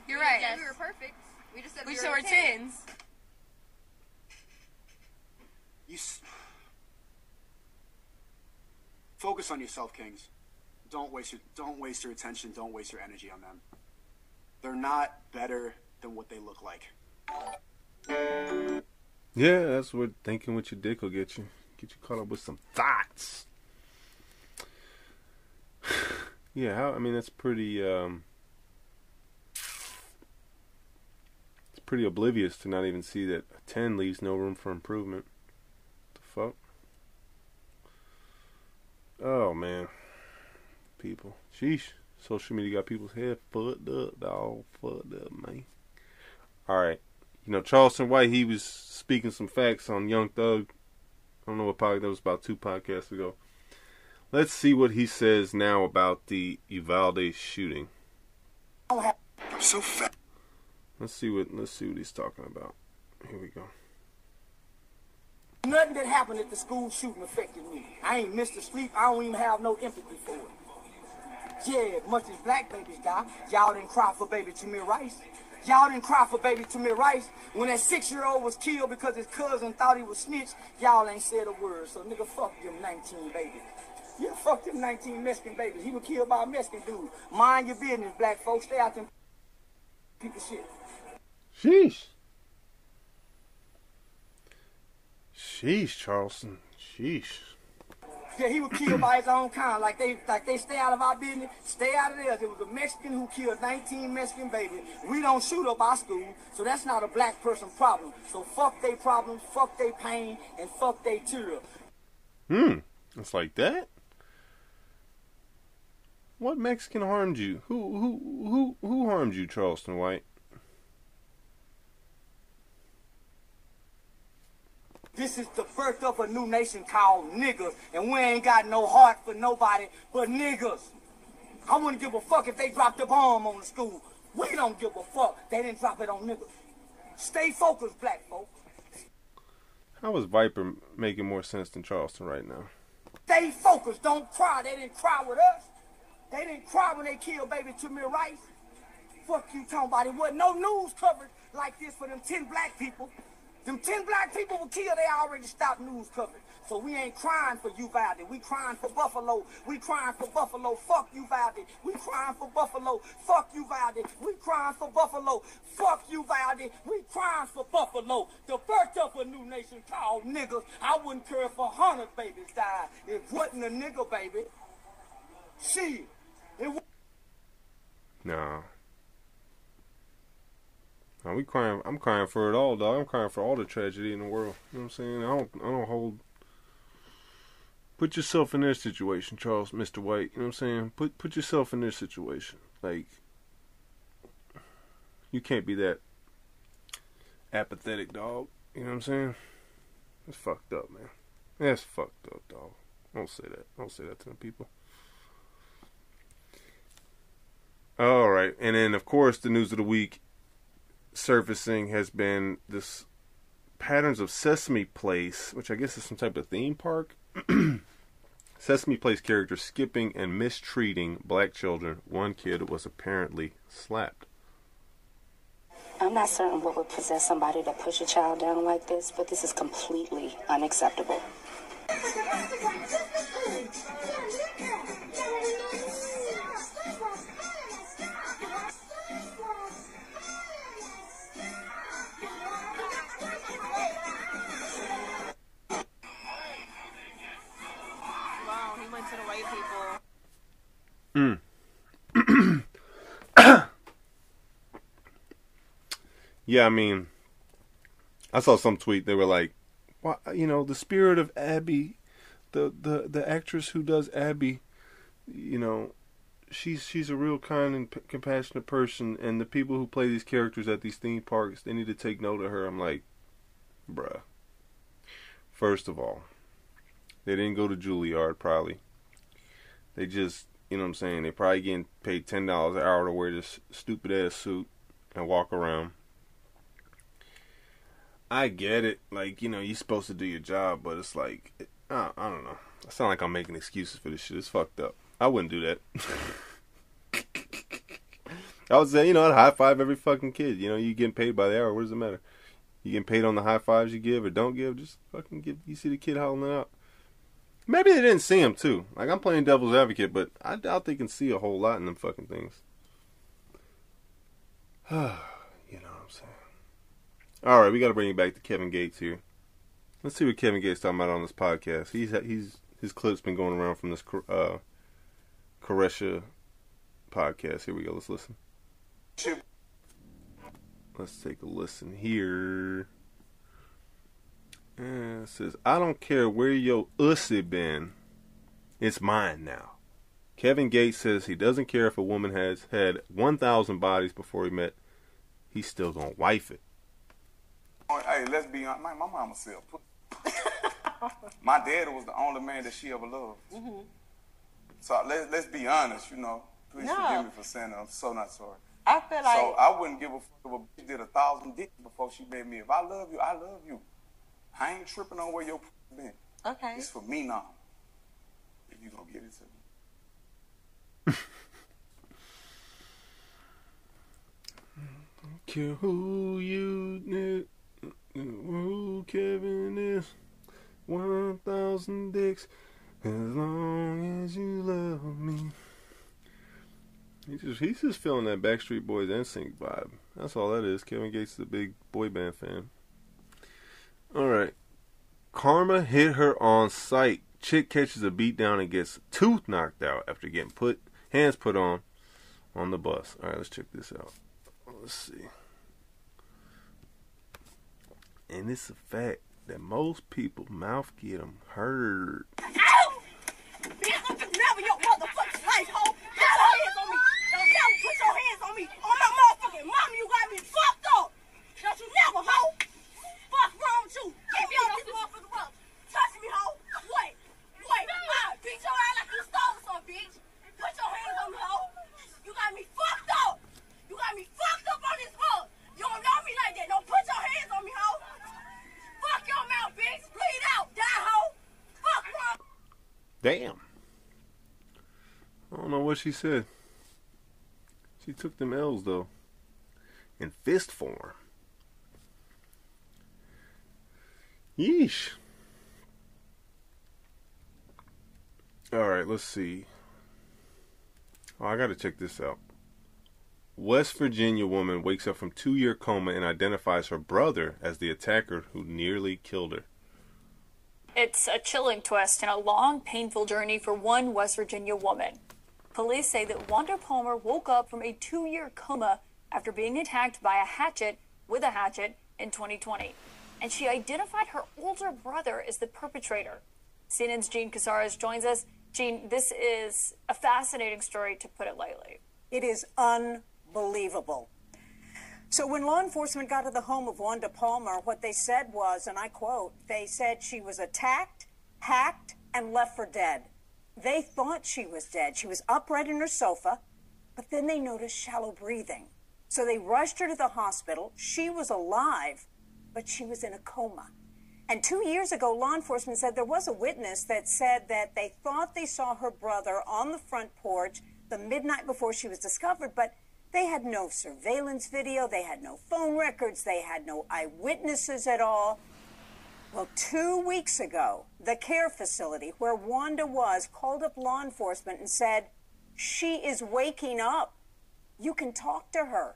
You're right. Yes. We were perfect. We just said we, we were tens. You s- focus on yourself, kings. Don't waste your don't waste your attention. Don't waste your energy on them. They're not better than what they look like. Yeah, that's what thinking with your dick will get you. Get you caught up with some thoughts. Yeah, how, I mean, that's pretty, um... it's pretty oblivious to not even see that a ten leaves no room for improvement. What the fuck? Oh, man. People. Sheesh. Social media got people's head fucked up, dog. Fucked up, man. Alright. You know, Charleston White, he was speaking some facts on Young Thug. I don't know what podcast, that was about two podcasts ago. Let's see what he says now about the Uvalde shooting. I'm so fat. Let's see what let's see what he's talking about. Here we go. Nothing that happened at the school shooting affected me. I ain't missed a sleep. I don't even have no empathy for it. Yeah, much as black babies die, y'all didn't cry for baby Tamir Rice. Y'all didn't cry for baby Tamir Rice. When that six-year-old was killed because his cousin thought he was snitch, y'all ain't said a word. So nigga, fuck them nineteen babies. Yeah, fuck them nineteen Mexican babies. He was killed by a Mexican dude. Mind your business, black folks. Stay out them people shit. Sheesh. Sheesh, Charleston. Sheesh. Yeah, he was killed by his own kind. Like they, like they stay out of our business, stay out of theirs. It was a Mexican who killed nineteen Mexican babies. We don't shoot up our school, so that's not a black person problem. So fuck they problems, fuck they pain, and fuck they tears. Hmm, it's like that. What Mexican harmed you? Who, who, who, who harmed you, Charleston White? This is the birth of a new nation called niggas, and we ain't got no heart for nobody but niggas. I wouldn't give a fuck if they dropped a bomb on the school. We don't give a fuck. They didn't drop it on niggas. Stay focused, black folks. How is Viper making more sense than Charleston right now? Stay focused. Don't cry. They didn't cry with us. They didn't cry when they killed baby Tamir Rice. Fuck you talking about. It wasn't no news coverage like this for them ten black people. Them ten black people were killed, they already stopped news coverage. So we ain't crying for Uvalde. We crying for Buffalo. We crying for Buffalo. Fuck Uvalde. We crying for Buffalo. Fuck Uvalde. We crying for Buffalo. Fuck Uvalde. We crying for Buffalo. The birth of a new nation called niggas. I wouldn't care if a hundred babies died. It wasn't a nigga baby. She. It no. I'm crying. I'm crying for it all, dog. I'm crying for all the tragedy in the world. You know what I'm saying? I don't. I don't hold. Put yourself in their situation, Charles, Mister White. You know what I'm saying? Put put yourself in their situation. Like, you can't be that apathetic, dog. You know what I'm saying? That's fucked up, man. That's fucked up, dog. Don't say that. Don't say that to them people. All right, and then of course the news of the week. Surfacing has been this patterns of Sesame Place, which I guess is some type of theme park. Sesame Place characters skipping and mistreating black children. One kid was apparently slapped. I'm not certain what would possess somebody to push a child down like this, but this is completely unacceptable. Mm. Yeah, I mean, I saw some tweet. They were like, well, you know, the spirit of Abby, the, the, the actress who does Abby, you know, she's she's a real kind and p- compassionate person, and the people who play these characters at these theme parks, they need to take note of her. I'm like, bruh, first of all, they didn't go to Juilliard probably. They just, you know what I'm saying, they probably getting paid ten dollars an hour to wear this stupid ass suit and walk around. I get it. Like, you know, you're supposed to do your job, but it's like, I, I don't know. I sound like I'm making excuses for this shit. It's fucked up. I wouldn't do that. I would say, you know, I'd high five every fucking kid. You know, you getting paid by the hour. What does it matter? You getting paid on the high fives you give or don't give. Just fucking give. You see the kid howling out. Maybe they didn't see him, too. Like, I'm playing devil's advocate, but I doubt they can see a whole lot in them fucking things. You know what I'm saying? Alright, we gotta bring it back to Kevin Gates here. Let's see what Kevin Gates talking about on this podcast. He's he's His clip's been going around from this uh, Koresha podcast. Here we go, let's listen. Let's take a listen here. Yeah, it says, I don't care where your ussy been, it's mine now. Kevin Gates says he doesn't care if a woman has had one thousand bodies before he met, he's still gonna wife it. Hey, let's be honest, my, my mama said, my dad was the only man that she ever loved. Mm-hmm. So let, let's be honest, you know, please no. forgive me for saying that, I'm so not sorry. I feel like... So I wouldn't give a fuck if a bitch did a thousand dicks before she made me. If I love you, I love you. I ain't tripping on where your p*** been. Okay. It's for me now. If you gonna get it to me. care who you who Kevin is, one thousand dicks, as long as you love me. He just, he's just feeling that Backstreet Boys N Sync vibe. That's all that is. Kevin Gates is a big boy band fan. Alright. Karma hit her on sight. Chick catches a beat down and gets tooth knocked out after getting put hands put on on the bus. Alright, let's check this out. Let's see. And it's a fact that most people mouth get them heard. Ow! Bitch, I'm just never your motherfucking life, ho! Put your hands on me! Don't never put your hands on me! On my motherfucking mama, you got me fucked up! Don't you never, ho! Fuck wrong with you! Get me off this motherfucking bus! Touch me, ho! What? What? I'll beat your ass like you stole some, bitch! Put your hands on me, ho! You got me fucked up! You got me fucked up on this bus! You don't know me like that! Don't put your hands on me, ho! Fuck your mouth, bitch! Bleed out! Die, ho! Fuck wrong! Damn. I don't know what she said. She took them L's, though. In fist form. Yeesh. Alright, let's see. Oh, I gotta check this out. West Virginia woman wakes up from two-year coma and identifies her brother as the attacker who nearly killed her. It's a chilling twist and a long, painful journey for one West Virginia woman. Police say that Wanda Palmer woke up from a two-year coma after being attacked by a hatchet with a hatchet in twenty twenty. And she identified her older brother as the perpetrator. C N N's Jean Casares joins us. Jean, this is a fascinating story, to put it lightly. It is unbelievable. So when law enforcement got to the home of Wanda Palmer, what they said was, and I quote, they said she was attacked, hacked, and left for dead. They thought she was dead. She was upright in her sofa, but then they noticed shallow breathing. So they rushed her to the hospital. She was alive, but she was in a coma. And two years ago, law enforcement said there was a witness that said that they thought they saw her brother on the front porch the midnight before she was discovered, but they had no surveillance video, they had no phone records, they had no eyewitnesses at all. Well, two weeks ago, the care facility where Wanda was called up law enforcement and said, she is waking up. You can talk to her.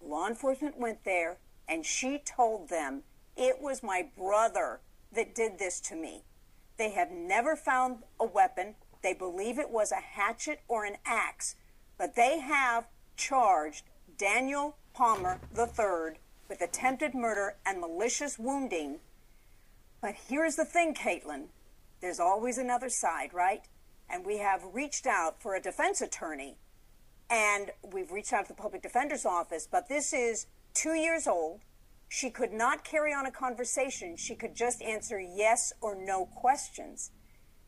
Law enforcement went there and she told them, it was my brother that did this to me. They have never found a weapon. They believe it was a hatchet or an axe, but they have charged Daniel Palmer the third with attempted murder and malicious wounding. But here's the thing, Caitlin. There's always another side, right? And we have reached out for a defense attorney, and we've reached out to the public defender's office, but this is two years old. She could not carry on a conversation. She could just answer yes or no questions.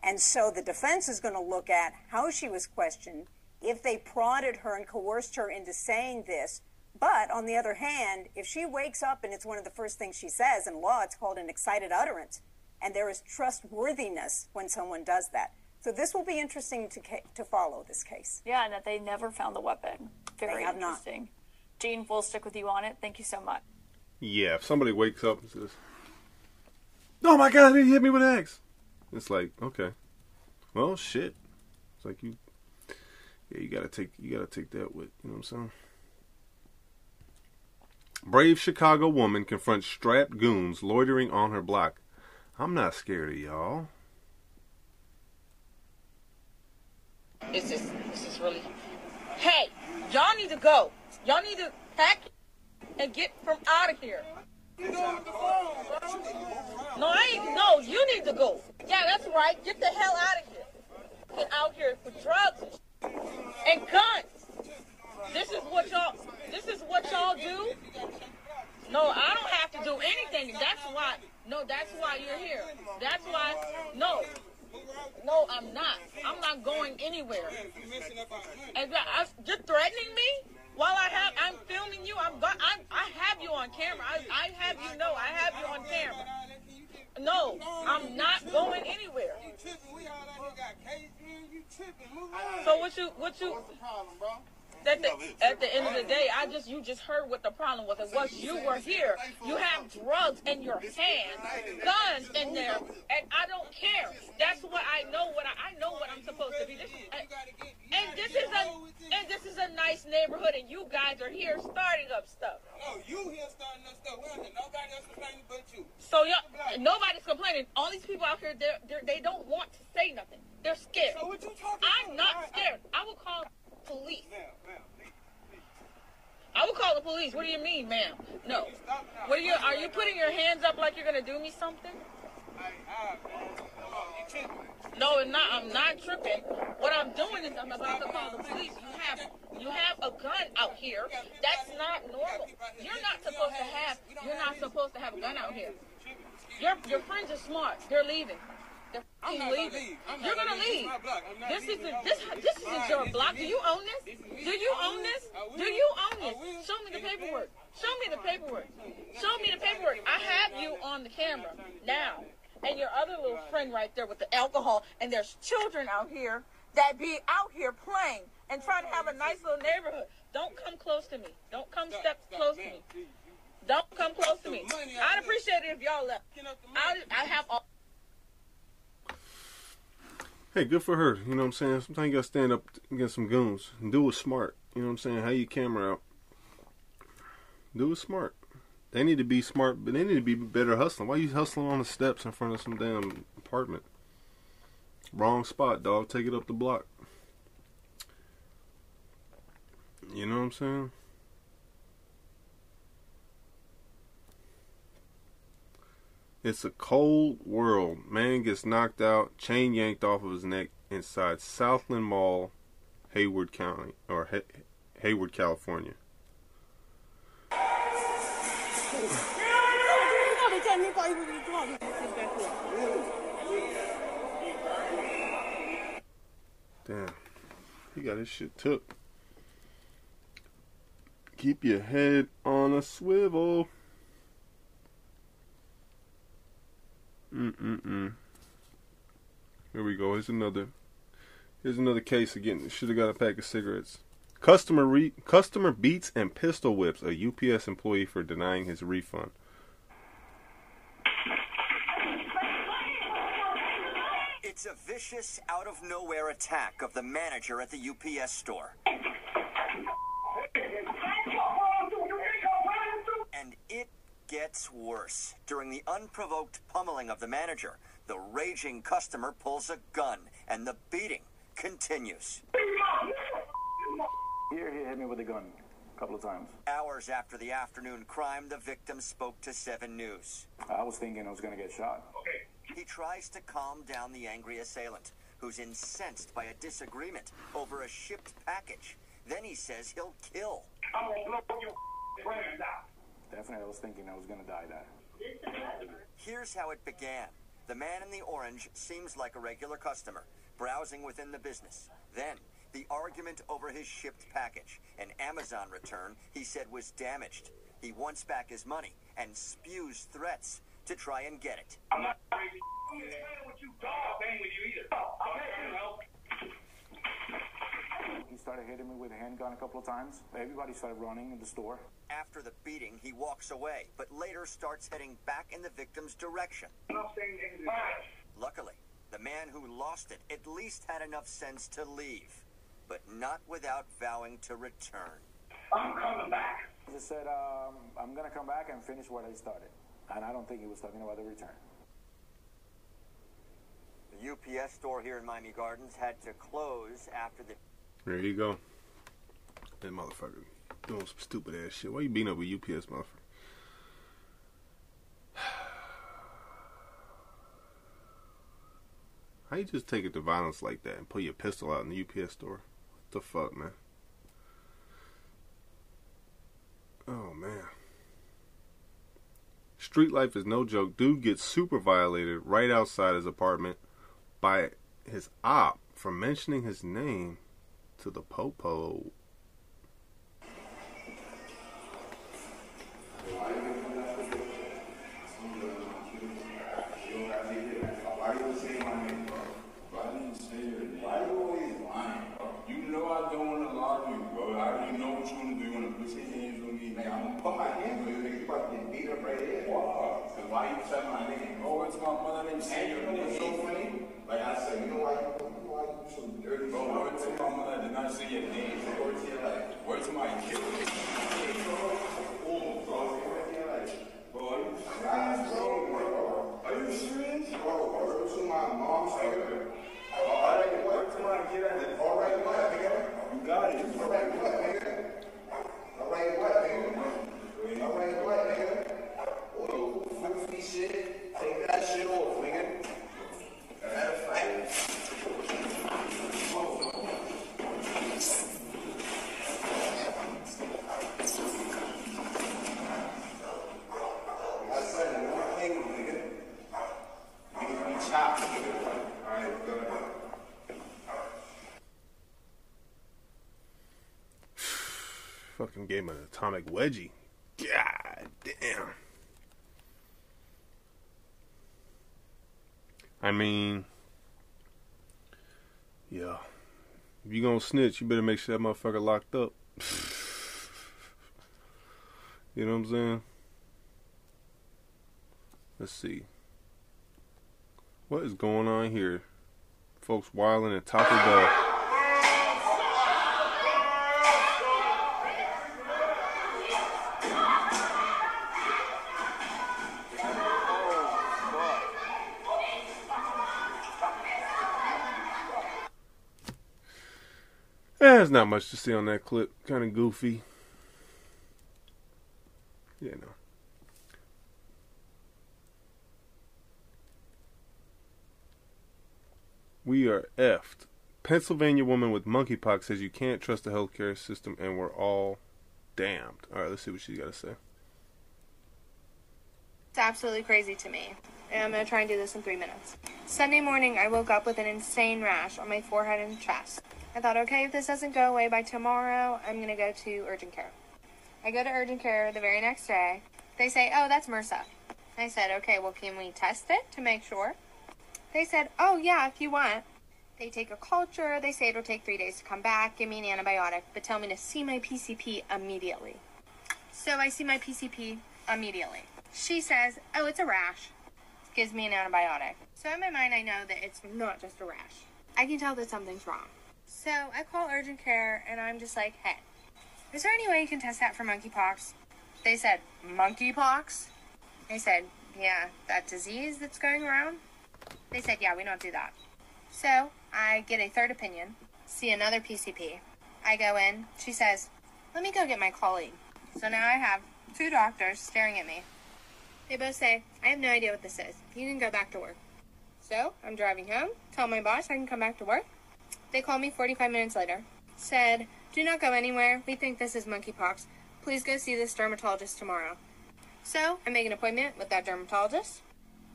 And so the defense is going to look at how she was questioned, if they prodded her and coerced her into saying this. But on the other hand, if she wakes up and it's one of the first things she says, in law, it's called an excited utterance. And there is trustworthiness when someone does that. So this will be interesting to to follow, this case. Yeah, and that they never found the weapon. Very interesting. Jean, we'll stick with you on it. Thank you so much. Yeah, if somebody wakes up and says, oh my God, he hit me with an axe. It's like, okay, well, shit. It's like you, yeah, you gotta take, you gotta take that with, you know what I'm saying? Brave Chicago woman confronts strapped goons loitering on her block. I'm not scared of y'all. Is this, is this really? Hey, y'all need to go. Y'all need to pack and get from out of here. You go with the phone, bro. No, I ain't. No, you need to go. Yeah, that's right. Get the hell out of here. Get out here for drugs and, and guns. This is what y'all. This is what y'all do. No, I don't have to do anything. That's why. No, that's why you're here. That's why. No. No, I'm not. I'm not going anywhere. And I, you're threatening me. While I have, I'm filming you, I'm go, I'm, I have you on camera. I, I have you know, I have you on camera. No, I'm not going anywhere. So what you, what you, at the at the end of the day, I just you just heard what the problem was. It was you were here. You have drugs in your hands, guns in there, and I don't care. That's what I know. What I, I know what I'm supposed to be. This, and, and this is a and this is a nice neighborhood, and you guys are here starting up stuff. No, you here starting up stuff. Nobody else complaining but you. So y'all, nobody's complaining. All these people out here, they're, they're, they don't want to say nothing. They're scared. So what you talking I'm about? not scared. I, I, I will call police. Ma'am, ma'am, please, please. I will call the police. What do you mean, ma'am? No. What are you? Are you putting your hands up like you're gonna do me something? I, I, man, no, I'm not. I'm not tripping. What I'm doing is I'm about to call the police. You have you have a gun out here. That's not normal. You're not supposed to have. You're not supposed to have a gun out here. Your your friends are smart. They're leaving. I'm not leaving. Leave. I'm You're not gonna leave. leave. This is a, this this isn't your block. Do you own this? Do you own this? Do you own this? Show me the paperwork. Show me the paperwork. Show me the paperwork. I have you on the camera now, and your other little friend right there with the alcohol. And there's children out here that be out here playing and trying to have a nice little neighborhood. Don't come close to me. Don't come step close to me. Don't come close to me. I'd appreciate it if y'all left. I I have all. Hey, good for her. You know what I'm saying? Sometimes you gotta stand up against some goons. And do it smart. You know what I'm saying? How you camera out. Do it smart. They need to be smart, but they need to be better hustling. Why you hustling on the steps in front of some damn apartment? Wrong spot, dog. Take it up the block. You know what I'm saying? It's a cold world. Man gets knocked out, chain yanked off of his neck inside Southland Mall, Hayward County, or Hay Hayward, California. Damn, he got his shit took. Keep your head on a swivel. Mm-mm-mm. Here we go. Here's another. Here's another case again. Should have got a pack of cigarettes. Customer re customer beats and pistol whips a U P S employee for denying his refund. It's a vicious, out of nowhere attack of the manager at the U P S store. And it gets worse. During the unprovoked pummeling of the manager, the raging customer pulls a gun, and the beating continues. Here, he hit me with a gun a couple of times. Hours after the afternoon crime, the victim spoke to seven news. I was thinking I was going to get shot. Okay. He tries to calm down the angry assailant, who's incensed by a disagreement over a shipped package. Then he says he'll kill. I'm gonna blow your brains out. Definitely, I was thinking I was going to die that. Here's how it began. The man in the orange seems like a regular customer, browsing within the business. Then, the argument over his shipped package, an Amazon return he said was damaged. He wants back his money and spews threats to try and get it. I'm not playing with you, dog. I'm playing with you either. He started hitting me with a handgun a couple of times. Everybody started running in the store. After the beating, he walks away, but later starts heading back in the victim's direction. Luckily, the man who lost it at least had enough sense to leave, but not without vowing to return. I'm coming back. He said, um, I'm going to come back and finish what I started. And I don't think he was talking about the return. The U P S store here in Miami Gardens had to close after the... There you go. That motherfucker doing some stupid ass shit. Why you beating up a U P S motherfucker? How you just take it to violence like that and pull your pistol out in the U P S store? What the fuck, man? Oh, man. Street life is no joke. Dude gets super violated right outside his apartment by his op for mentioning his name to the popo. Why do you always lie? You know I don't want to lie to you, bro. I put my hand through, you think about to get beat up right here. Wow. Because why you said my name? Oh, it's not one of them. And you know what's so funny? Like I said, you know why you like some dirty shit? But words to my mother did not say your name. Words to your life. Words to my kid. Oh, bro. Words to your life. Bro, are you serious? Bro, are you serious? Bro, words to my mom's favorite. All right, words to my kid. All right, what, nigga? You got it. All right, what, nigga? All right, what, nigga? All right, what, nigga? Oh, goofy shit. Take that shit off, nigga. That's right. Fucking gave him an atomic wedgie. God damn. I mean, yeah. If you gonna snitch, you better make sure that motherfucker locked up. You know what I'm saying? Let's see. What is going on here? Folks wilding and Taco Bell. Eh, there's not much to see on that clip. Kind of goofy. Yeah, no. We are effed. Pennsylvania woman with monkeypox says you can't trust the healthcare system and we're all damned. All right, let's see what she's got to say. It's absolutely crazy to me. And I'm going to try and do this in three minutes. Sunday morning, I woke up with an insane rash on my forehead and chest. I thought, okay, if this doesn't go away by tomorrow, I'm going to go to urgent care. I go to urgent care the very next day. They say, oh, that's MRSA. I said, okay, well, can we test it to make sure? They said, oh, yeah, if you want. They take a culture. They say it'll take three days to come back. Give me an antibiotic, but tell me to see my P C P immediately. So I see my P C P immediately. She says, oh, it's a rash. Gives me an antibiotic. So in my mind, I know that it's not just a rash. I can tell that something's wrong. So I call urgent care, and I'm just like, hey, is there any way you can test that for monkeypox? They said, monkeypox? I said, yeah, that disease that's going around? They said, yeah, we don't do that. So I get a third opinion, see another P C P. I go in. She says, let me go get my colleague. So now I have two doctors staring at me. They both say, I have no idea what this is. You can go back to work. So I'm driving home, tell my boss I can come back to work. They call me forty-five minutes later, said, do not go anywhere. We think this is monkeypox. Please go see this dermatologist tomorrow. So I make an appointment with that dermatologist.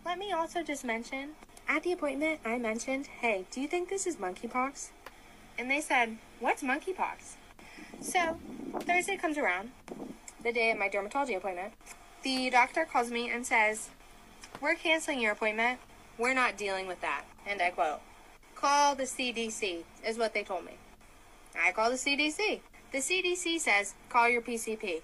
Let me also just mention, at the appointment, I mentioned, hey, do you think this is monkeypox? And they said, what's monkeypox? So Thursday comes around, the day of my dermatology appointment. The doctor calls me and says, we're canceling your appointment. We're not dealing with that. And I quote, call the C D C, is what they told me. I call the C D C. The C D C says, call your P C P.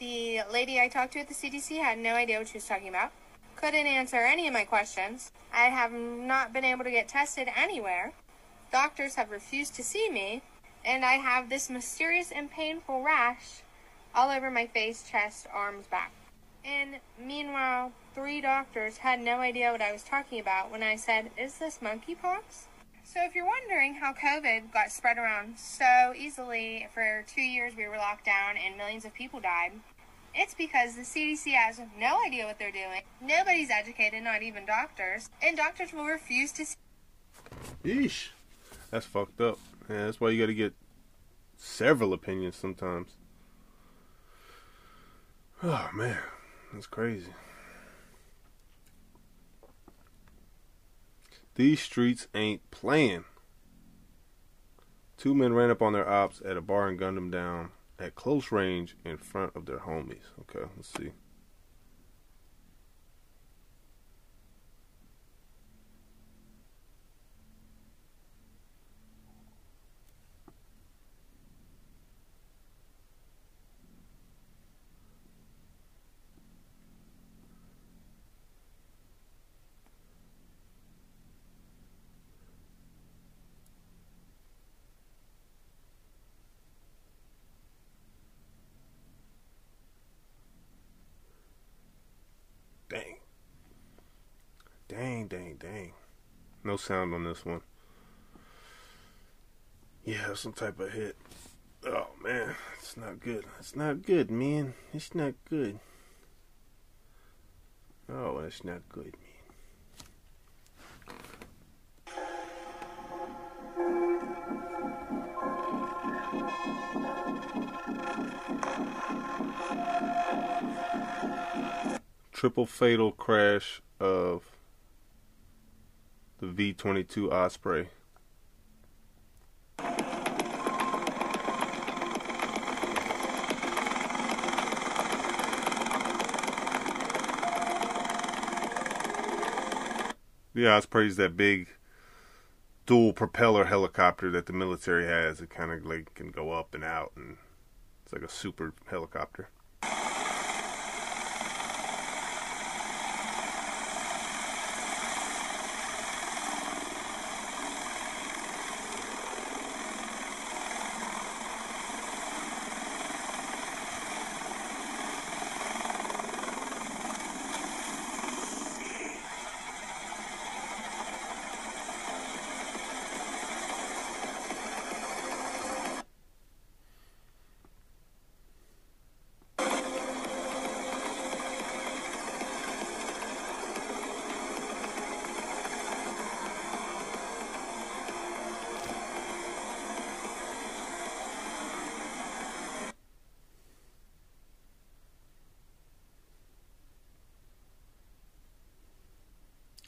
The lady I talked to at the C D C had no idea what she was talking about. Couldn't answer any of my questions. I have not been able to get tested anywhere. Doctors have refused to see me. And I have this mysterious and painful rash all over my face, chest, arms, back. And meanwhile, three doctors had no idea what I was talking about when I said, is this monkeypox? So if you're wondering how COVID got spread around so easily, for two years we were locked down and millions of people died, it's because the C D C has no idea what they're doing. Nobody's educated, not even doctors. And doctors will refuse to see. Yeesh. That's fucked up. Yeah, that's why you gotta get several opinions sometimes. Oh, man. That's crazy. These streets ain't playing. Two men ran up on their ops at a bar and gunned them down at close range in front of their homies. Okay, let's see. Dang, dang, dang. No sound on this one. Yeah, some type of hit. Oh, man. It's not good. It's not good, man. It's not good. Oh, that's not good, man. Triple fatal crash of the V twenty-two Osprey. The Osprey is that big dual propeller helicopter that the military has. It kind of like can go up and out, and it's like a super helicopter.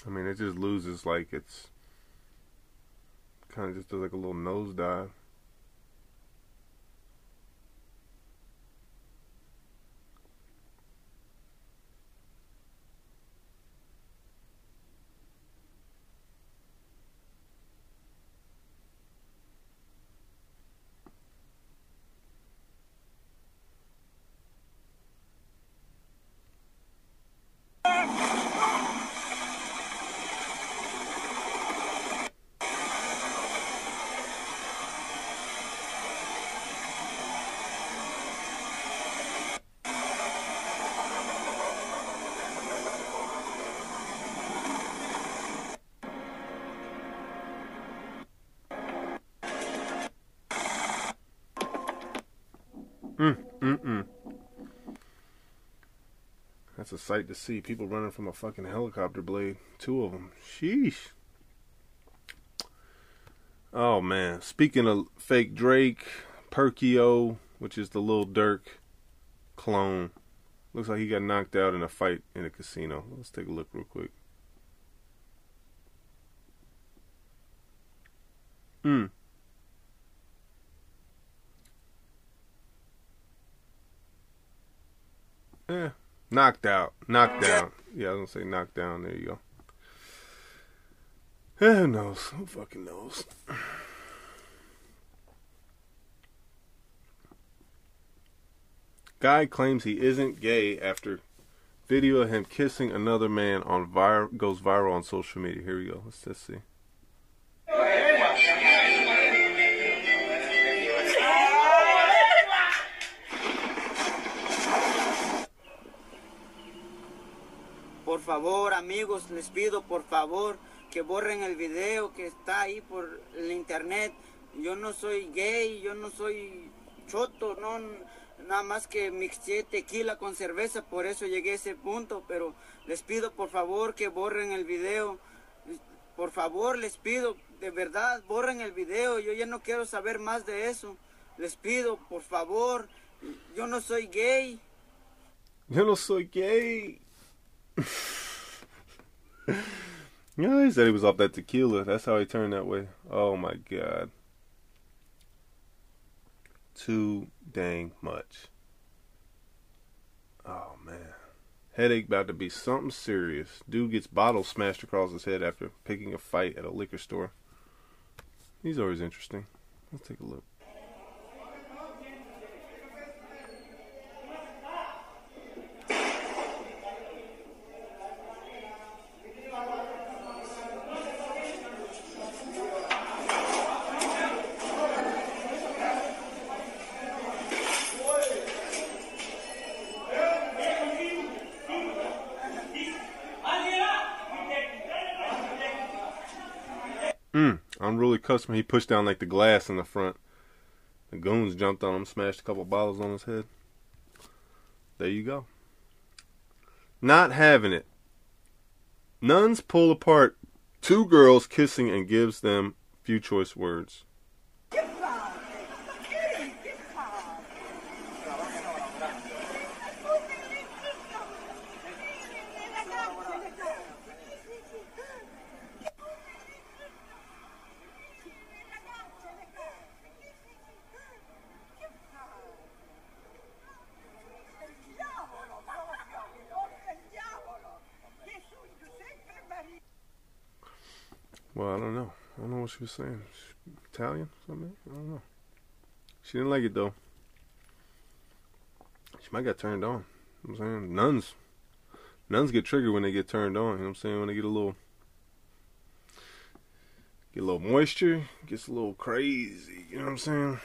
I mean, it just loses, like, it's kind of just does like a little nosedive. Mm-mm. That's a sight to see. People running from a fucking helicopter blade. Two of them. Sheesh. Oh, man. Speaking of fake Drake, Perkyo, which is the Lil Durk clone. Looks like he got knocked out in a fight in a casino. Let's take a look real quick. Mm. Eh, knocked out. Knocked down. Yeah, I was gonna say knocked down. There you go. Eh, who knows? Who fucking knows? Guy claims he isn't gay after video of him kissing another man on vir- goes viral on social media. Here we go. Let's just see. Por favor, amigos, les pido por favor que borren el video que está ahí por el internet. Yo no soy gay, yo no soy choto, no, nada más que mixé tequila con cerveza, por eso llegué a ese punto, pero les pido por favor que borren el video. Por favor, les pido, de verdad, borren el video, yo ya no quiero saber más de eso. Les pido, por favor, yo no soy gay. Yo no soy gay. Yeah, he said he was off that tequila. That's how he turned that way. Oh my god. Too dang much. Oh man. Headache about to be something serious. Dude gets bottle smashed across his head after picking a fight at a liquor store. He's always interesting. Let's take a look. Mm, unruly customer. He pushed down like the glass in the front. The goons jumped on him, smashed a couple bottles on his head. There you go. Not having it. Nuns pull apart two girls kissing and gives them few choice words. Well, I don't know. I don't know what she was saying. Italian? Something? I don't know. She didn't like it, though. She might got turned on. You know what I'm saying? Nuns. Nuns get triggered when they get turned on. You know what I'm saying? When they get a little... Get a little moisture. Gets a little crazy. You know what I'm saying?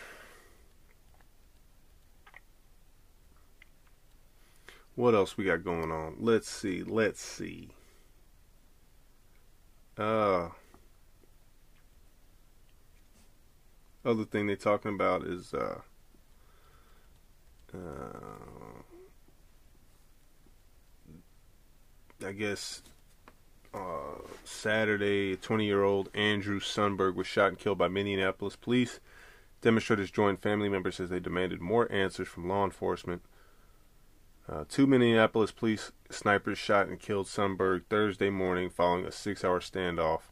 What else we got going on? Let's see. Let's see. Uh... Other thing they're talking about is uh, uh, I guess uh, Saturday, twenty-year-old Andrew Sundberg was shot and killed by Minneapolis police. Demonstrators joined family members as they demanded more answers from law enforcement. Uh, two Minneapolis police snipers shot and killed Sundberg Thursday morning following a six-hour standoff.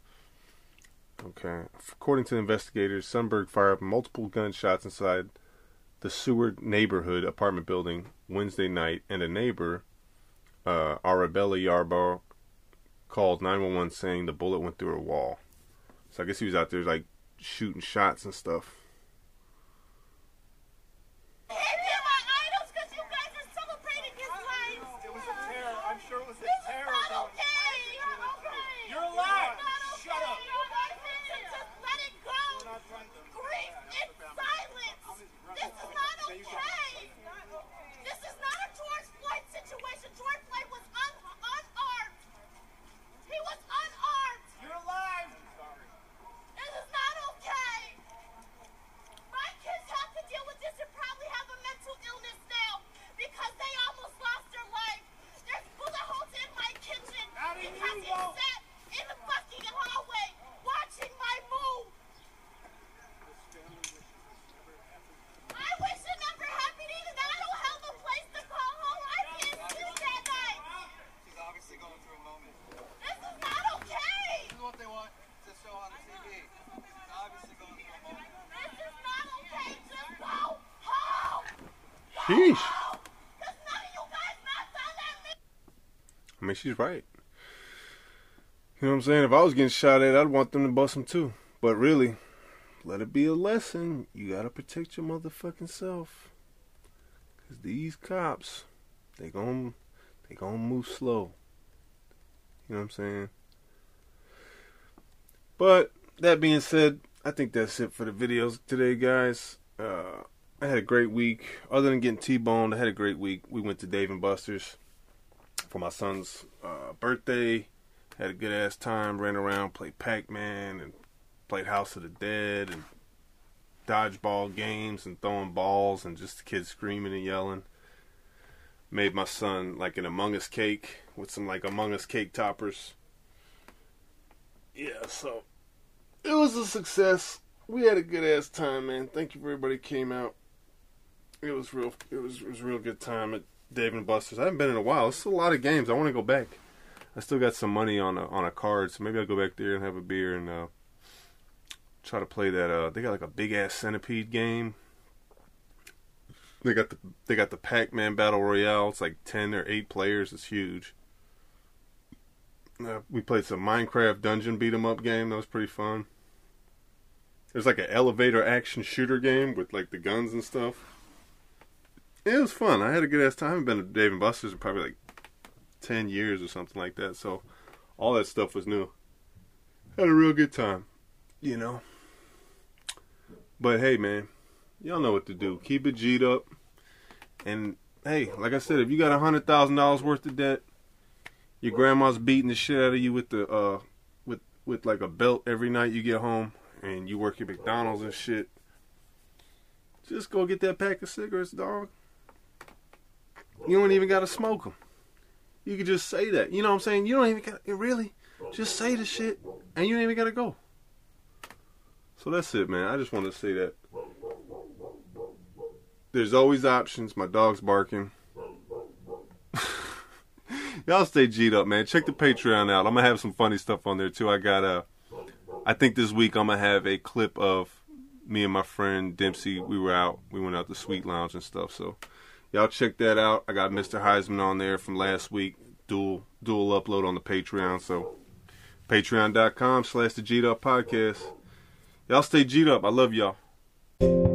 Okay. According to investigators, Sundberg fired multiple gunshots inside the Seward neighborhood apartment building Wednesday night, and a neighbor, uh, Arabella Yarbo, called nine one one saying the bullet went through a wall. So I guess he was out there like shooting shots and stuff. Sheesh. I mean, she's right. You know what I'm saying? If I was getting shot at, I'd want them to bust them too. But really, let it be a lesson. You gotta protect your motherfucking self. Cause these cops, they gon' they gon' move slow. You know what I'm saying? But that being said, I think that's it for the videos today, guys. Uh. I had a great week. Other than getting T-boned, I had a great week. We went to Dave and Buster's for my son's uh, birthday. Had a good ass time. Ran around, played Pac-Man, and played House of the Dead, and dodgeball games, and throwing balls, and just the kids screaming and yelling. Made my son like an Among Us cake with some like Among Us cake toppers. Yeah, so it was a success. We had a good ass time, man. Thank you for everybody that came out. It was real. It was it was a real good time at Dave and Buster's. I haven't been in a while. It's a lot of games. I want to go back. I still got some money on a, on a card, so maybe I'll go back there and have a beer and uh, try to play that. Uh, they got like a big ass centipede game. They got the they got the Pac-Man Battle Royale. It's like ten or eight players. It's huge. Uh, we played some Minecraft Dungeon Beat 'em Up game. That was pretty fun. There's like an elevator action shooter game with like the guns and stuff. It was fun. I had a good ass time. I've been to Dave and Buster's in probably like ten years or something like that. So all that stuff was new. Had a real good time, you know. But hey, man, y'all know what to do. Keep it G'd up. And hey, like I said, if you got one hundred thousand dollars worth of debt, your grandma's beating the shit out of you with the uh, with with like a belt every night you get home and you work at McDonald's and shit. Just go get that pack of cigarettes, dog. You don't even gotta smoke them. You can just say that. You know what I'm saying? You don't even gotta, really, just say the shit and you don't even gotta go. So that's it, man. I just wanted to say that. There's always options. My dog's barking. Y'all stay G'd up, man. Check the Patreon out. I'm going to have some funny stuff on there, too. I got a... I think this week I'm going to have a clip of me and my friend Dempsey. We were out. We went out to Sweet Lounge and stuff. So, y'all check that out. I got Mister Heisman on there from last week. Dual dual upload on the Patreon. So, patreon dot com slash the G'd Up Podcast. Y'all stay G'd up. I love y'all.